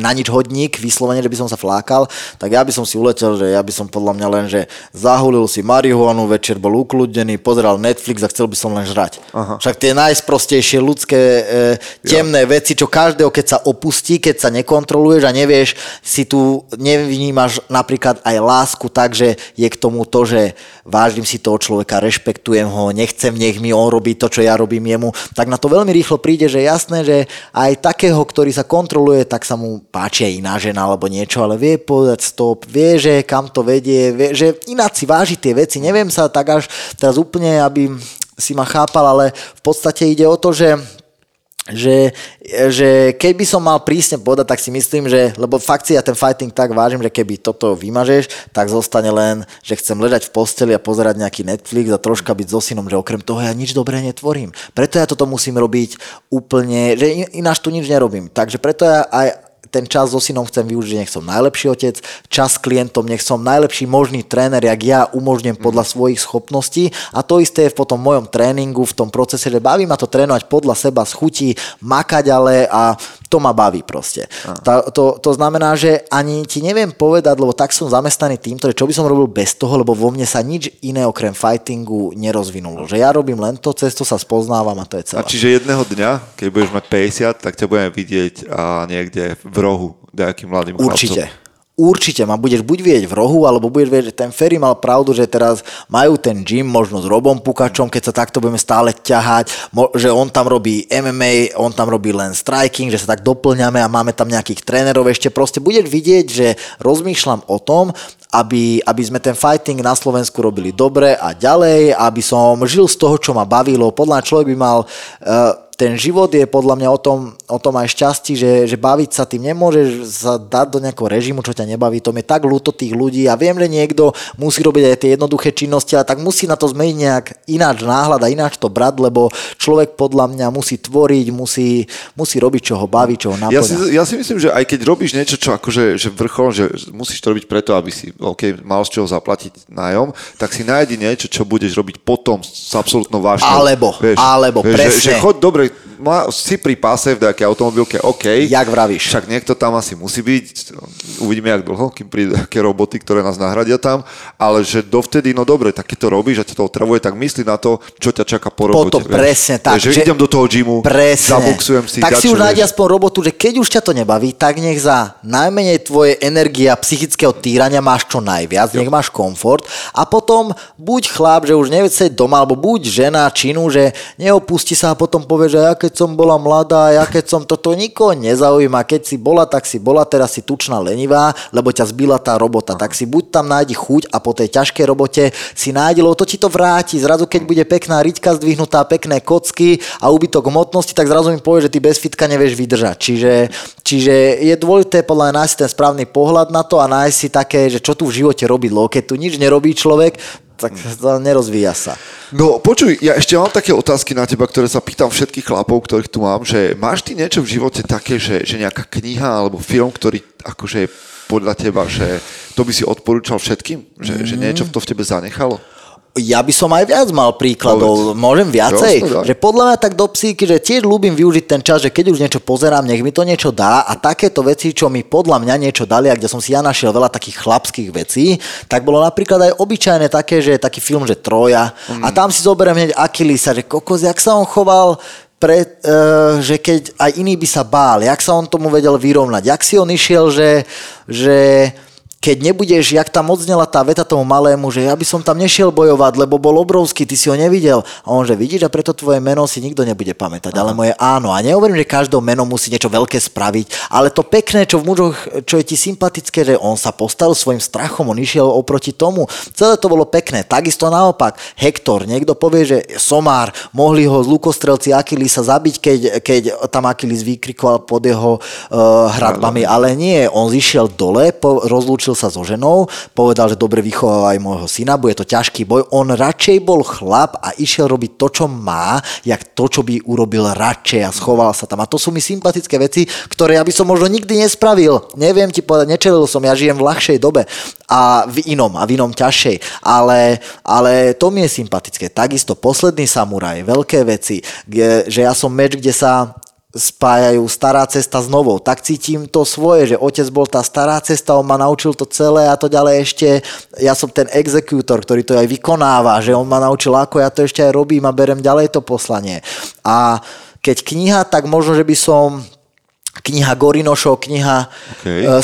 na nič hodník, vyslovene, že by som sa flákal, tak ja by som si uletel, že ja by som podľa mňa len, že zahulil si marihuanu, večer bol ukľudnený, pozeral Netflix a chcel by som len žrať. Aha. Však tie najsprostejšie ľudské temné veci, čo každého, keď sa opustí, keď sa nekontroluješ a nevieš, si tu nevnímaš napríklad aj lásku, takže je k tomu to, že vážim si toho človeka, rešpektujem ho, nechcem, nech mi on robí to, čo ja robím jemu, tak na to veľmi rýchlo príde, že jasné, že aj takého, ktorý sa kontroluje, tak sa mu páči aj iná žena alebo niečo, ale vie povedať stop, vie, že kam to vedie, vie, že ináč si váži tie veci, neviem sa tak až teraz úplne, aby si ma chápal, ale v podstate ide o to, že keď by som mal prísne povedať, tak si myslím, že, lebo fakt si ja ten fighting tak vážim, že keby toto vymažeš, tak zostane len, že chcem ležať v posteli a pozerať nejaký Netflix a troška byť so synom, že okrem toho ja nič dobré netvorím. Preto ja toto musím robiť úplne, že ináč tu nič nerobím. Takže preto ja aj ten čas so synom chcem využiť, nech som najlepší otec, čas s klientom, nech som najlepší možný tréner, jak ja umožňujem podľa svojich schopností, a to isté je v potom mojom tréningu, v tom procese, že baví ma to trénovať podľa seba, z chutí, makať ale, a to ma baví proste. To znamená, že ani ti neviem povedať, lebo tak som zamestnaný týmto, čo by som robil bez toho, lebo vo mne sa nič iné okrem fightingu nerozvinulo. Že ja robím len to, cez to sa spoznávam a to je celé. A čiže jedného dňa, keď budeš mať 50, tak ťa budeme vidieť a niekde v rohu nejakým mladým chlapcom. Určite ma budeš buď vidieť v rohu, alebo budeš vedieť, že ten Ferry mal pravdu, že teraz majú ten gym možno s Robom Pukačom, keď sa takto budeme stále ťahať, že on tam robí MMA, on tam robí len striking, že sa tak doplňame a máme tam nejakých trénerov ešte. Proste budeš vidieť, že rozmýšľam o tom, aby sme ten fighting na Slovensku robili dobre a ďalej, aby som žil z toho, čo ma bavilo. Podľa mňa človek by mal... Ten život je podľa mňa o tom aj šťastí, že baviť sa tým nemôžeš sa dať do nejakého režimu, čo ťa nebaví. To mi je tak ľúto tých ľudí. Ja viem, že niekto musí robiť aj tie jednoduché činnosti, ale tak musí na to zmeniť nejak ináč náhľad a ináč to brať, lebo človek podľa mňa musí tvoriť, musí robiť, čo ho baví, čo ho naplňa. Ja si myslím, že aj keď robíš niečo, čo akože že vrchol, že musíš to robiť preto, aby si mal z čoho zaplatiť nájom, tak si nájdi niečo, čo budeš robiť potom s absolútnou vášňou. Alebo presne. Že choď dobre, si pri páse v nejakej automobilke, OK. Jak vravíš. Však niekto tam asi musí byť, uvidíme jak dlho, kým prídu nejaké roboty, ktoré nás nahradia tam, ale že dovtedy, no dobre, tak keď to robíš a ťa to otravuje, tak myslí na to, čo ťa čaká po robote. Potom, presne tak. Že idem do toho gymu, zaboxujem si. Tak si už nájde aspoň robotu, že keď už ťa to nebaví, tak nech za najmenej tvoje energie a psychického týrania máš čo najviac, nech máš komfort, a potom buď chlap, že už nevie doma, alebo buď žena činu, že neopustí sa a potom povie, že ja keď som bola mladá, ja keď som toto nikoho nezaujíma, keď si bola, tak si bola, teraz si tučná lenivá, lebo ťa zbila tá robota, tak si buď tam nájdi chuť a po tej ťažkej robote si nájdi, lebo to ti to vráti, zrazu keď bude pekná riťka zdvihnutá, pekné kocky a úbytok hmotnosti, tak zrazu mi povie, že ty bez fitka nevieš vydržať, čiže je dôležité podľa mňa nájsť ten správny pohľad na to a nájsť si také, že čo tu v živote robiť, lebo keď tu nič nerobí človek, tak nerozvíja sa. No počuj, ja ešte mám také otázky na teba, ktoré sa pýtam všetkých chlapov, ktorých tu mám, že máš ty niečo v živote také, že nejaká kniha alebo film, ktorý akože je podľa teba, že to by si odporúčal všetkým? Že niečo to v tebe zanechalo? Ja by som aj viac mal príkladov, môžem viacej, že podľa mňa tak do psíky, že tiež ľúbim využiť ten čas, že keď už niečo pozerám, nech mi to niečo dá, a takéto veci, čo mi podľa mňa niečo dali a kde som si ja našiel veľa takých chlapských vecí, tak bolo napríklad aj obyčajné také, že taký film, že Troja, a tam si zoberiem hneď Achillesa, že kokos, jak sa on choval, že keď aj iný by sa bál, jak sa on tomu vedel vyrovnať, jak si on išiel, že keď nebudeš, jak tam odznela tá veta tomu malému, že ja by som tam nešiel bojovať, lebo bol obrovský, ty si ho nevidel. A on že vidíš, a preto tvoje meno si nikto nebude pamätať, ale moje áno. A nehovorím, že každé meno musí niečo veľké spraviť, ale to pekné, čo v mužoch, čo je ti sympatické, že on sa postavil svojim strachom, on išiel oproti tomu. Celé to bolo pekné. Takisto naopak, Hektor, niekto povie, že somár, mohli ho lukostrelci Achillesa zabiť, keď tam Achilles vykrikoval pod jeho hradbami, ale nie, on išiel dole, rozlúčil sa so ženou, povedal, že dobre vychovávaj môjho syna, bude to ťažký boj. On radšej bol chlap a išiel robiť to, čo má, jak to, čo by urobil radšej a schoval sa tam. A to sú mi sympatické veci, ktoré ja by som možno nikdy nespravil. Neviem ti povedať, nečelil som, ja žijem v ľahšej dobe a v inom ťažšej. Ale to mi je sympatické. Takisto Posledný samuraj, veľké veci, že ja som meč, kde sa spájajú stará cesta s novou. Tak cítim to svoje, že otec bol tá stará cesta, on ma naučil to celé a to ďalej ešte, ja som ten exekútor, ktorý to aj vykonáva, že on ma naučil, ako ja to ešte aj robím a berem ďalej to poslanie. A keď kniha, tak možno, že by som kniha Gorinošov, kniha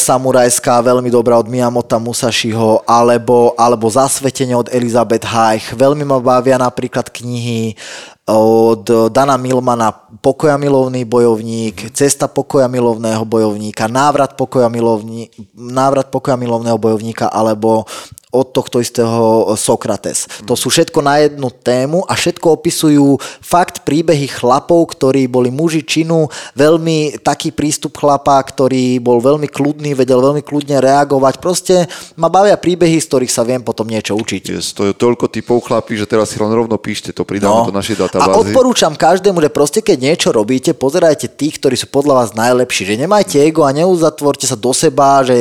samurajská, veľmi dobrá od Miyamota Musashiho, alebo Zasvetenie od Elizabeth Haych. Veľmi ma bavia napríklad knihy od Dana Millmana Pokojamilovný bojovník, Cesta pokojamilovného bojovníka, návrat pokojamilovného bojovníka alebo od tohto istého Sokrates. To sú všetko na jednu tému a všetko opisujú fakt príbehy chlapov, ktorí boli muži činu, veľmi taký prístup chlapa, ktorý bol veľmi kľudný, vedel veľmi kľudne reagovať. Proste ma bavia príbehy, z ktorých sa viem potom niečo učiť. Yes, to je toľko typov chlapí, že teraz si len rovno píšte, to pridáme do našej databázy. A odporúčam každému, že proste keď niečo robíte, pozerajte tých, ktorí sú podľa vás najlepší, že nemajte ego a neuzatvorte sa do seba, že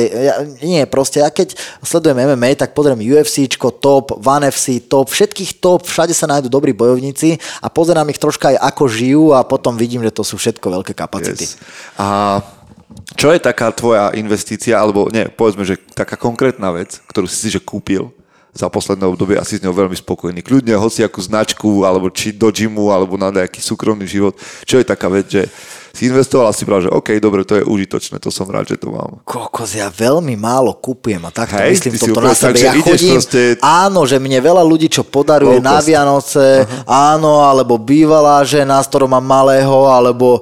nie, proste ja keď sledujem MMA, tak pozerám UFCčko, top, ONE FC, top, všetkých top, všade sa nájdú dobrí bojovníci a pozerám ich troška aj ako žijú a potom vidím, že to sú všetko veľké kapacity. Yes. A čo je taká tvoja investícia, alebo nie, povedzme, že taká konkrétna vec, ktorú si že kúpil za posledné obdobie a si s ňou veľmi spokojný? Kľudne hociakú značku, alebo či do gymu, alebo na nejaký súkromný život. Čo je taká vec, že si investoval a si bral, že OK, dobre, to je užitočné, to som rád, že to mám. Kokos, ja veľmi málo kupujem a takto myslím toto na sebe. Ja chodím, áno, že mne veľa ľudí, čo podaruje na Vianoce, áno, alebo bývalá žena, s ktorou mám malého, alebo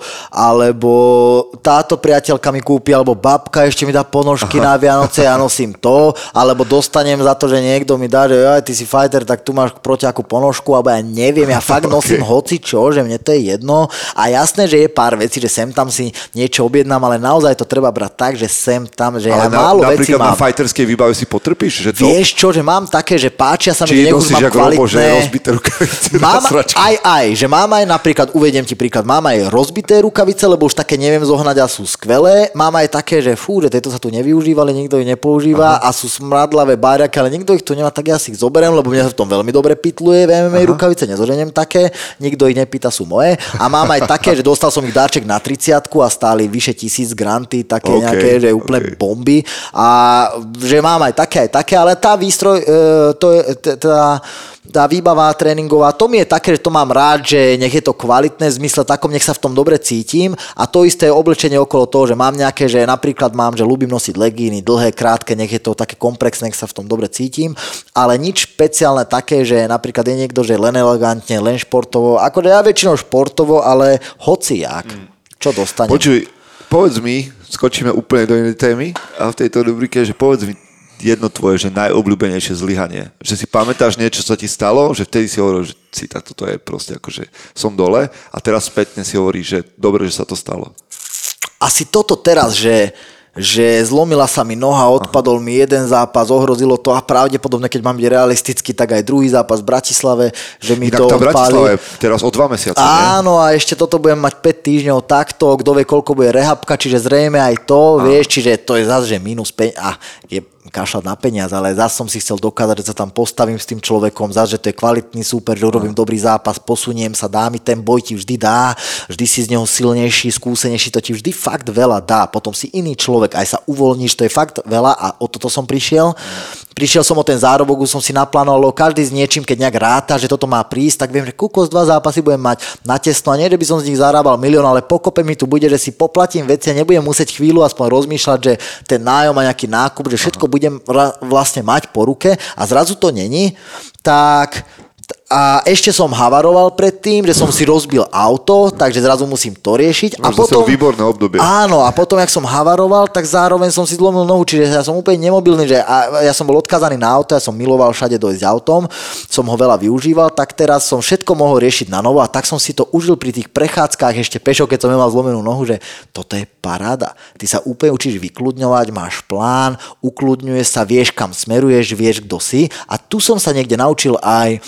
táto priateľka mi kúpi, alebo babka ešte mi dá ponožky na Vianoce, ja nosím to, alebo dostanem za to, že niekto mi dá, že aj ty si fighter, tak tu máš protiakú ponožku, alebo ja neviem, ja fakt nosím hocičo, že mne to je jedno a jasné, že je pár vecí, že sem tam si niečo objednám, ale naozaj to treba brať tak, že sem tam, že ale ja málo vecí mám. Napríklad na fighterskej výbave si potrpíš? Že to... Vieš čo, že mám také, že páčia sa mi, nech už mám kvalitné. Či je rozbité rukavice mám na sračky. Aj, že mám aj napríklad, uvediem ti príklad, mám aj rozbité rukavice, lebo už také neviem zohnať a sú skvelé. Mám aj také, že fú, že tieto sa tu nevyužívali, nikto ich nepoužíva. Aha. A sú smradlavé báraky, ale nikto ich tu nemá, tak ja si ich zoberiem, lebo mňa v tom veľmi dobre pitluje, MMA rukavice, nezoženiem také, nikto ich nepýta, sú moje. A mám aj také, že dostal som ich darček na 30 a stáli vyše 1000 granty, také nejaké, že úplne bomby a že mám aj také, ale tá výstroj, to je tá výbava tréningová, to mi je také, že to mám rád, že nech je to kvalitné v zmysle takom, nech sa v tom dobre cítim a to isté je oblečenie okolo toho, že mám nejaké, že napríklad mám, že ľúbim nosiť legíny, dlhé, krátke, nech je to také komplexné, nech sa v tom dobre cítim, ale nič špeciálne také, že napríklad je niekto, že len elegantne, len športovo, akože ja väčšinou športovo, ale hociak, čo dostanem. Počuj, povedz mi, skočíme úplne do inej témy a v tejto rubrike, že povedz mi jedno tvoje, že najobľúbenejšie zlyhanie. Že si pamätáš niečo, čo ti stalo, že vtedy si hovoril, že si takto to je proste akože som dole a teraz spätne si hovoríš, že dobre, že sa to stalo. Asi toto teraz, že zlomila sa mi noha, odpadol mi jeden zápas, ohrozilo to a pravdepodobne, keď mám byť realistický, tak aj druhý zápas v Bratislave, že mi inak to odpáli. Inak tá Bratislava je teraz o 2 mesiace. Áno, ne? A ešte toto budem mať 5 týždňov takto, kto vie, koľko bude rehabka, čiže zrejme aj to, vieš, čiže to je zase, že minus 5 a je kašľať na peniaz, ale zase som si chcel dokázať, že sa tam postavím s tým človekom, zase, že to je kvalitný super, že urobím dobrý zápas, posuniem sa, dá mi ten boj, ti vždy dá, vždy si z neho silnejší, skúsenejší, to ti vždy fakt veľa dá, potom si iný človek, aj sa uvoľníš, to je fakt veľa a o toto som prišiel. prišiel som o ten zárobok, už som si naplánoval, každý s niečím, keď nejak ráta, že toto má prísť, tak viem, že kúkos 2 zápasy budem mať na tesno, a nie, že by som z nich zarábal milión, ale pokope mi tu bude, že si poplatím veci a nebudem musieť chvíľu aspoň rozmýšľať, že ten nájom a nejaký nákup, že všetko budem vlastne mať po ruke, a zrazu to není, tak... A ešte som havaroval predtým, že som si rozbil auto, takže zrazu musím to riešiť. A potom výborné obdobie. Áno, a potom, jak som havaroval, tak zároveň som si zlomil nohu, čiže ja som úplne nemobilný, že ja som bol odkázaný na auto, ja som miloval všade dojsť autom, som ho veľa využíval, tak teraz som všetko mohol riešiť na novo, a tak som si to užil pri tých prechádzkách ešte pešo, keď som nemal zlomenú nohu, že toto je paráda. Ty sa úplne učíš vykľudňovať, máš plán, ukľudňuje sa, vieš kam smeruješ, vieš kto si, a tu som sa niekde naučil aj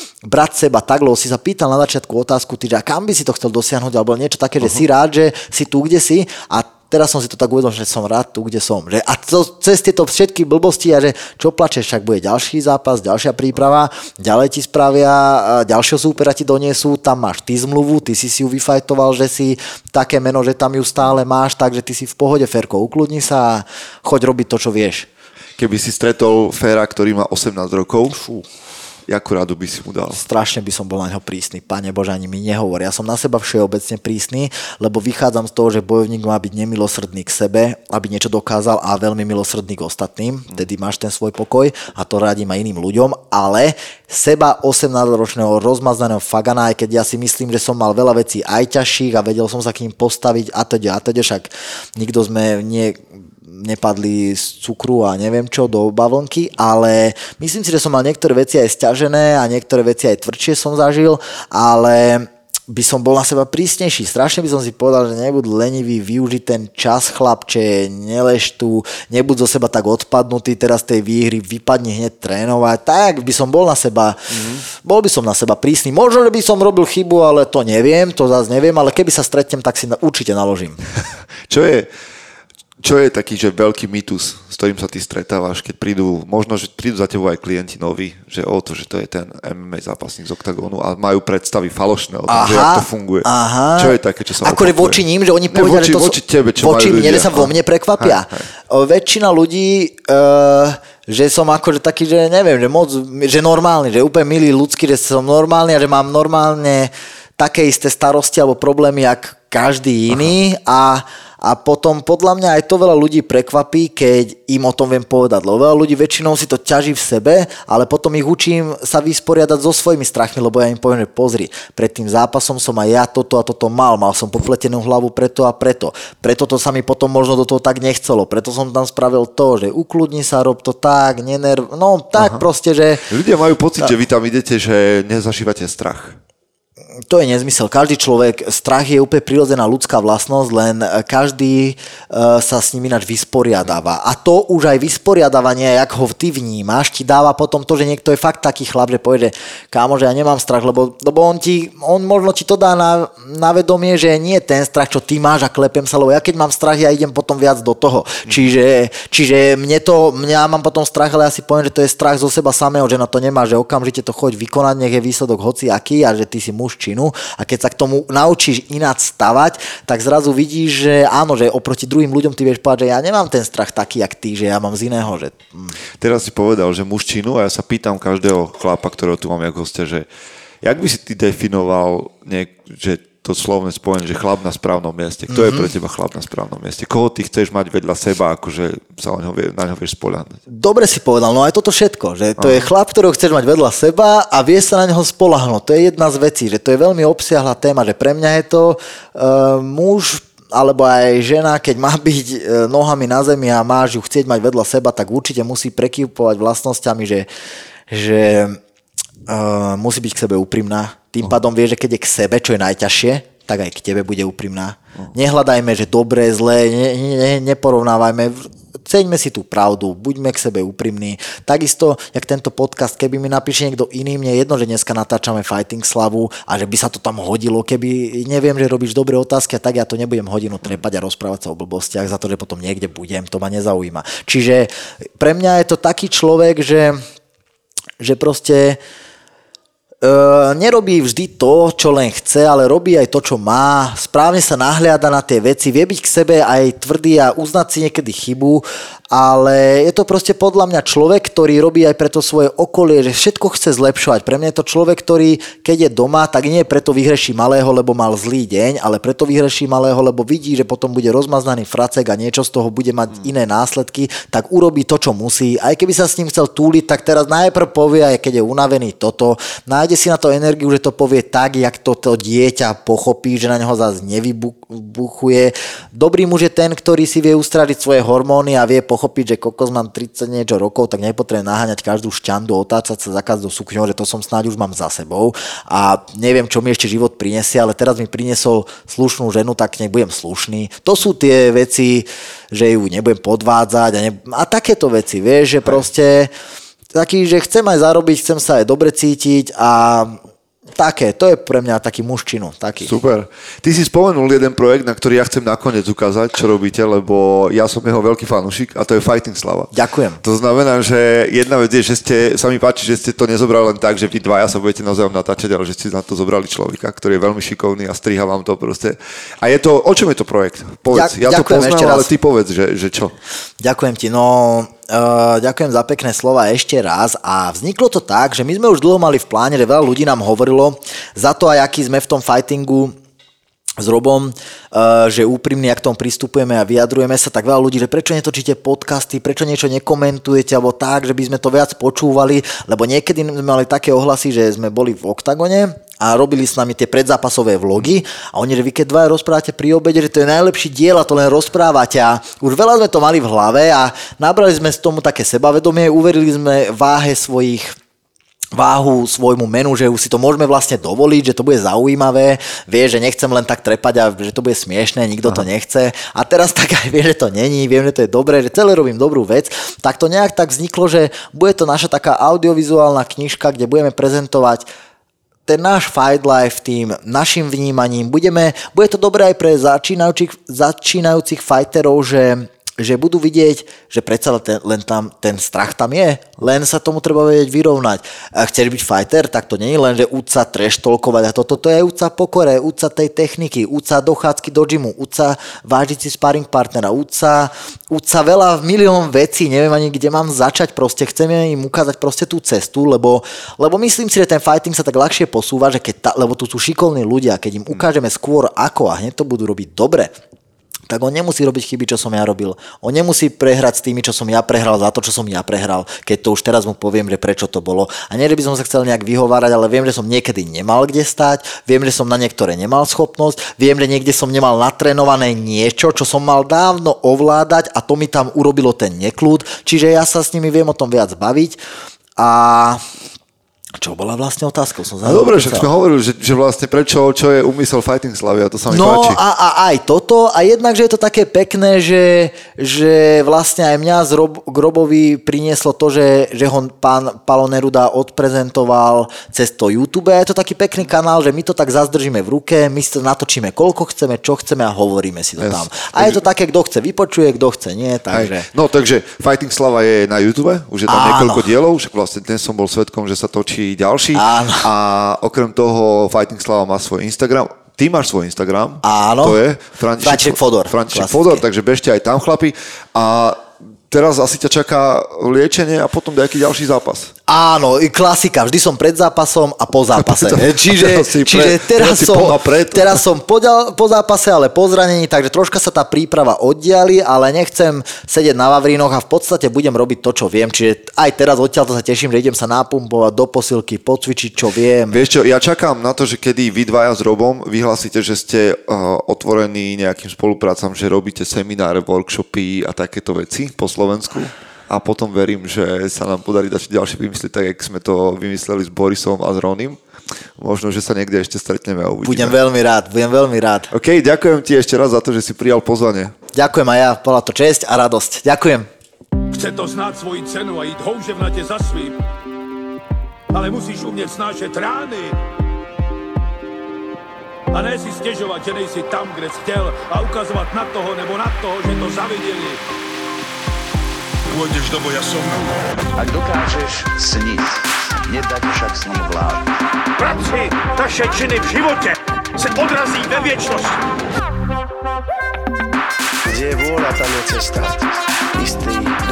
seba tak, lebo si sa pýtal na začiatku otázku, ty, že kam by si to chcel dosiahnuť, alebo niečo také, že si rád, že si tu, kde si, a teraz som si to tak uvedol, že som rád tu, kde som. Že, a to, cez tieto všetky blbosti, a že čo plačeš, však bude ďalší zápas, ďalšia príprava, ďalej ti spravia, ďalšieho súpera ti doniesú, tam máš ty zmluvu, ty si si ju vyfajtoval, že si také meno, že tam ju stále máš, takže ty si v pohode, Ferko, ukludni sa a choď robiť to, čo vieš. Keby si stretol Fera, ktorý má 18 rokov, fú. Jakú radu by si mu dal? Strašne by som bol na ňo prísny. Pane Bože, ani mi nehovor. Ja som na seba všeobecne prísny, lebo vychádzam z toho, že bojovník má byť nemilosrdný k sebe, aby niečo dokázal, a veľmi milosrdný k ostatným. Tedy máš ten svoj pokoj, a to radím aj iným ľuďom, ale seba 18-ročného rozmaznaného fagana, aj keď ja si myslím, že som mal veľa vecí aj ťažších a vedel som sa k ním postaviť a teda, však nikto sme nepadli z cukru a neviem čo do bavlnky, ale myslím si, že som mal niektoré veci aj sťažené a niektoré veci aj tvrdšie som zažil, ale by som bol na seba prísnejší. Strašne by som si povedal, že nebud lenivý, využiť ten čas, chlapče, nelež tu, nebud zo seba tak odpadnutý teraz tej výhry, vypadni hneď trénovať. Tak by som bol na seba, bol by som na seba prísny. Možno, že by som robil chybu, ale to neviem, to zase neviem, ale keby sa stretnem, tak si určite naložím. Čo je taký, že veľký mýtus, s ktorým sa ty stretávaš, keď prídu, možno, že prídu za tebou aj klienti noví, že že to je ten MMA zápasník z Oktagónu, a majú predstavy falošné, že jak to funguje. Aha. Čo je také, čo sa opakuje? Akože voči ním, že oni povedia, že to sú... Voči tebe, čo voči majú ľudia. Voči mne, sa vo mne prekvapia. Hej. Väčšina ľudí... že som akože taký, že neviem, že moc, že normálny, že úplne milý ľudský, že som normálny a že mám normálne také isté starosti alebo problémy, jak každý iný. A potom podľa mňa aj to veľa ľudí prekvapí, keď im o tom viem povedať. Lebo veľa ľudí väčšinou si to ťaží v sebe, ale potom ich učím sa vysporiadať so svojimi strachmi, lebo ja im poviem, že pozri, pred tým zápasom som aj ja toto a toto mal som popletenú hlavu preto a preto. Preto to sa mi potom možno do toho tak nechcelo. Preto som tam spravil to, že ukľudni sa, rob to tak, nenerv... No tak proste, že... Ľudia majú pocit, že vy tam idete, že nezažívate strach. To je nezmysel. Každý človek, strach je úplne prirodzená ľudská vlastnosť, len každý sa s ním ináč vysporiadáva. A to už aj vysporiadávanie, jak ho ty vnímaš, ti dáva potom to, že niekto je fakt taký chlap, že povie, že kámo, že ja nemám strach, lebo on možno ti to dá na vedomie, že nie ten strach, čo ty máš a klepem sa, lebo ja keď mám strach, ja idem potom viac do toho. Čiže ja mám potom strach, ale ja si poviem, že to je strach zo seba samého, že na to nemá, že okamžite to choď vykonať, nech je výsledok hociaký a že ty si muž činu, a keď sa k tomu naučíš ináč stavať, tak zrazu vidíš, že áno, že oproti druhým ľuďom ty vieš povedať, že ja nemám ten strach taký, jak ty, že ja mám z iného. Že... Teraz si povedal, že muž činu, a ja sa pýtam každého chlapa, ktorého tu mám jak hostia, že jak by si ty definoval, že to slovné spojenie, že chlap na správnom mieste. Kto je pre teba chlap na správnom mieste? Koho ty chceš mať vedľa seba, akože sa na ňo vieš spoľahnúť? Dobre si povedal, no aj toto všetko, že to je chlap, ktorého chceš mať vedľa seba a vieš sa na neho spoľahnúť. To je jedna z vecí, že to je veľmi obsiahla téma, že pre mňa je to muž alebo aj žena, keď má byť nohami na zemi a máš ju chcieť mať vedľa seba, tak určite musí prekýpovať vlastnosťami, že musí byť k sebe úprimná. Tým pádom vie, že keď je k sebe, čo je najťažšie, tak aj k tebe bude úprimná. Nehľadajme, že dobré, zlé, neporovnávajme, ceňme si tú pravdu, buďme k sebe úprimní. Takisto, jak tento podcast, keby mi napíše niekto iný, mne jedno, že dneska natáčame Fighting Slavu a že by sa to tam hodilo, keby neviem, že robíš dobré otázky, a tak ja to nebudem hodinu trepať a rozprávať sa o blbostiach za to, že potom niekde budem, to ma nezaujíma. Čiže pre mňa je to taký človek, že proste... nerobí vždy to, čo len chce, ale robí aj to, čo má. Správne sa nahliada na tie veci, vie byť k sebe aj tvrdý a uznať si niekedy chybu ale je to proste podľa mňa človek, ktorý robí aj pre to svoje okolie, že všetko chce zlepšovať. Pre mňa je to človek, ktorý keď je doma, tak nie preto vyhreší malého, lebo mal zlý deň, ale preto vyhreší malého, lebo vidí, že potom bude rozmaznaný fracek a niečo z toho bude mať iné následky, tak urobí to, čo musí. Aj keby sa s ním chcel túliť, tak teraz najprv povie, aj keď je unavený toto, nájde si na to energiu, že to povie tak, jak toto dieťa pochopí, že na neho zás nevybuchuje. Dobrý muž je ten, ktorý si vie ustradiť svoje hormóny a vie pochopiť, že kokos mám 30 niečo rokov, tak nepotrebujem naháňať každú šťandu, otáčať sa za každou sukňou, že to som snáď už mám za sebou a neviem, čo mi ešte život prinesie, ale teraz mi priniesol slušnú ženu, tak nech budem slušný. To sú tie veci, že ju nebudem podvádzať a takéto veci, vieš, že proste taký, že chcem aj zarobiť, chcem sa aj dobre cítiť a také, to je pre mňa taký mužčinu. Taký. Super. Ty si spomenul jeden projekt, na ktorý ja chcem nakoniec ukázať, čo robíte, lebo ja som jeho veľký fanúšik a to je Fighting Slava. Ďakujem. To znamená, že jedna vec je, že ste, sa mi páči, že ste to nezobrali len tak, že vy dvaja sa budete navzájom natáčať, ale že ste na to zobrali človeka, ktorý je veľmi šikovný a striha vám to proste. A je to, o čom je to projekt? Povedz. Ja to poznám, ale ty povedz, že čo. Ďakujem ti. No... ďakujem za pekné slova ešte raz a vzniklo to tak, že my sme už dlho mali v pláne, že veľa ľudí nám hovorilo za to, aj aký sme v tom fightingu s Robom, že úprimne, ak k tomu pristupujeme a vyjadrujeme sa, tak veľa ľudí, že prečo netočíte podcasty, prečo niečo nekomentujete, alebo tak, že by sme to viac počúvali, lebo niekedy sme mali také ohlasy, že sme boli v Oktagone a robili s nami tie predzápasové vlogy a oni, že vy keď dva rozprávate pri obede, že to je najlepší diel a to len rozprávate a už veľa sme to mali v hlave a nabrali sme z tomu také sebavedomie, uverili sme váhu svojmu menu, že už si to môžeme vlastne dovoliť, že to bude zaujímavé, vieš, že nechcem len tak trepať a že to bude smiešné, nikto to nechce a teraz tak aj vie, že to není, viem, že to je dobré, že celé robím dobrú vec, tak to nejak tak vzniklo, že bude to naša taká audiovizuálna knižka, kde budeme prezentovať ten náš Fight Life tým našim vnímaním, bude to dobré aj pre začínajúcich fighterov, že budú vidieť, že predsa len tam ten strach tam je, len sa tomu treba vedieť vyrovnať. A chceš byť fighter, tak to nie je len, že uca treštolkovať a toto je uca pokore, uca tej techniky, uca dochádzky do džimu, uca vážiť si sparring partnera, uca veľa milión vecí, neviem ani kde mám začať, proste chceme im ukázať proste tú cestu, lebo myslím si, že ten fighting sa tak ľahšie posúva, že lebo tu sú šikovní ľudia, keď im ukážeme skôr ako a hneď to budú robiť dobre, tak on nemusí robiť chyby, čo som ja robil. On nemusí prehrať s tými, čo som ja prehral, za to, čo som ja prehral, keď to už teraz mu poviem, že prečo to bolo. A nie, že by som sa chcel nejak vyhovárať, ale viem, že som niekedy nemal kde stať, viem, že som na niektoré nemal schopnosť, viem, že niekde som nemal natrénované niečo, čo som mal dávno ovládať a to mi tam urobilo ten nekľud, čiže ja sa s nimi viem o tom viac baviť a... Čo bola vlastne otázka? Dobre, však sme hovorili, že vlastne prečo, čo je úmysel Fighting Slavia, to sa mi páči. No a aj toto, a jednak, že je to také pekné, že vlastne aj mňa z Grobovi prinieslo to, že ho pán Palo Neruda odprezentoval cez to YouTube, a je to taký pekný kanál, že my to tak zazdržíme v ruke, my si to natočíme koľko chceme, čo chceme a hovoríme si to tam. A je to také, kto chce vypočuje, kto chce nie, takže... No takže Fighting Slava je na YouTube, už je tam niekoľko dielov, však vlastne dnes som bol svedkom, že sa točí ďalší. Áno. A okrem toho Fighting Slava má svoj Instagram. Ty máš svoj Instagram. Áno. To je František Fodor, takže bežte aj tam, chlapi. A teraz asi ťa čaká liečenie a potom nejaký ďalší zápas. Áno, klasika. Vždy som pred zápasom a po zápase. Čiže teraz som po zápase, ale po zranení, takže troška sa tá príprava oddiali, ale nechcem sedieť na vavrínoch a v podstate budem robiť to, čo viem. Čiže aj teraz odtiaľto sa teším, že idem sa napumpovať do posilky, pocvičiť, čo viem. Vieš čo, ja čakám na to, že kedy vy dvaja s Robom vyhlásite, že ste otvorení nejakým spoluprácam, že robíte semináre, workshopy a takéto veci po Slovensku. A potom verím, že sa nám podarí dať ďalšie vymysliť, tak jak sme to vymysleli s Borisom a s Ronim. Možno, že sa niekde ešte stretneme a uvidíme. Budem veľmi rád. OK, ďakujem ti ešte raz za to, že si prijal pozvanie. Ďakujem a ja, bola to česť a radosť. Ďakujem. Chce to znáť svoji cenu a ísť houževnate za svým, ale musíš umieť snášať rány a ne si stežovať, že nejsi tam, kde si chcel a ukazovať na toho nebo na toho, že to zavideli. Pôjdeš do boja som. Ak dokážeš sniť, nedať však sním vládu. Práci taše činy v živote se odrazí ve viečnosť. Kde je vôľa, tam je cesta. Istý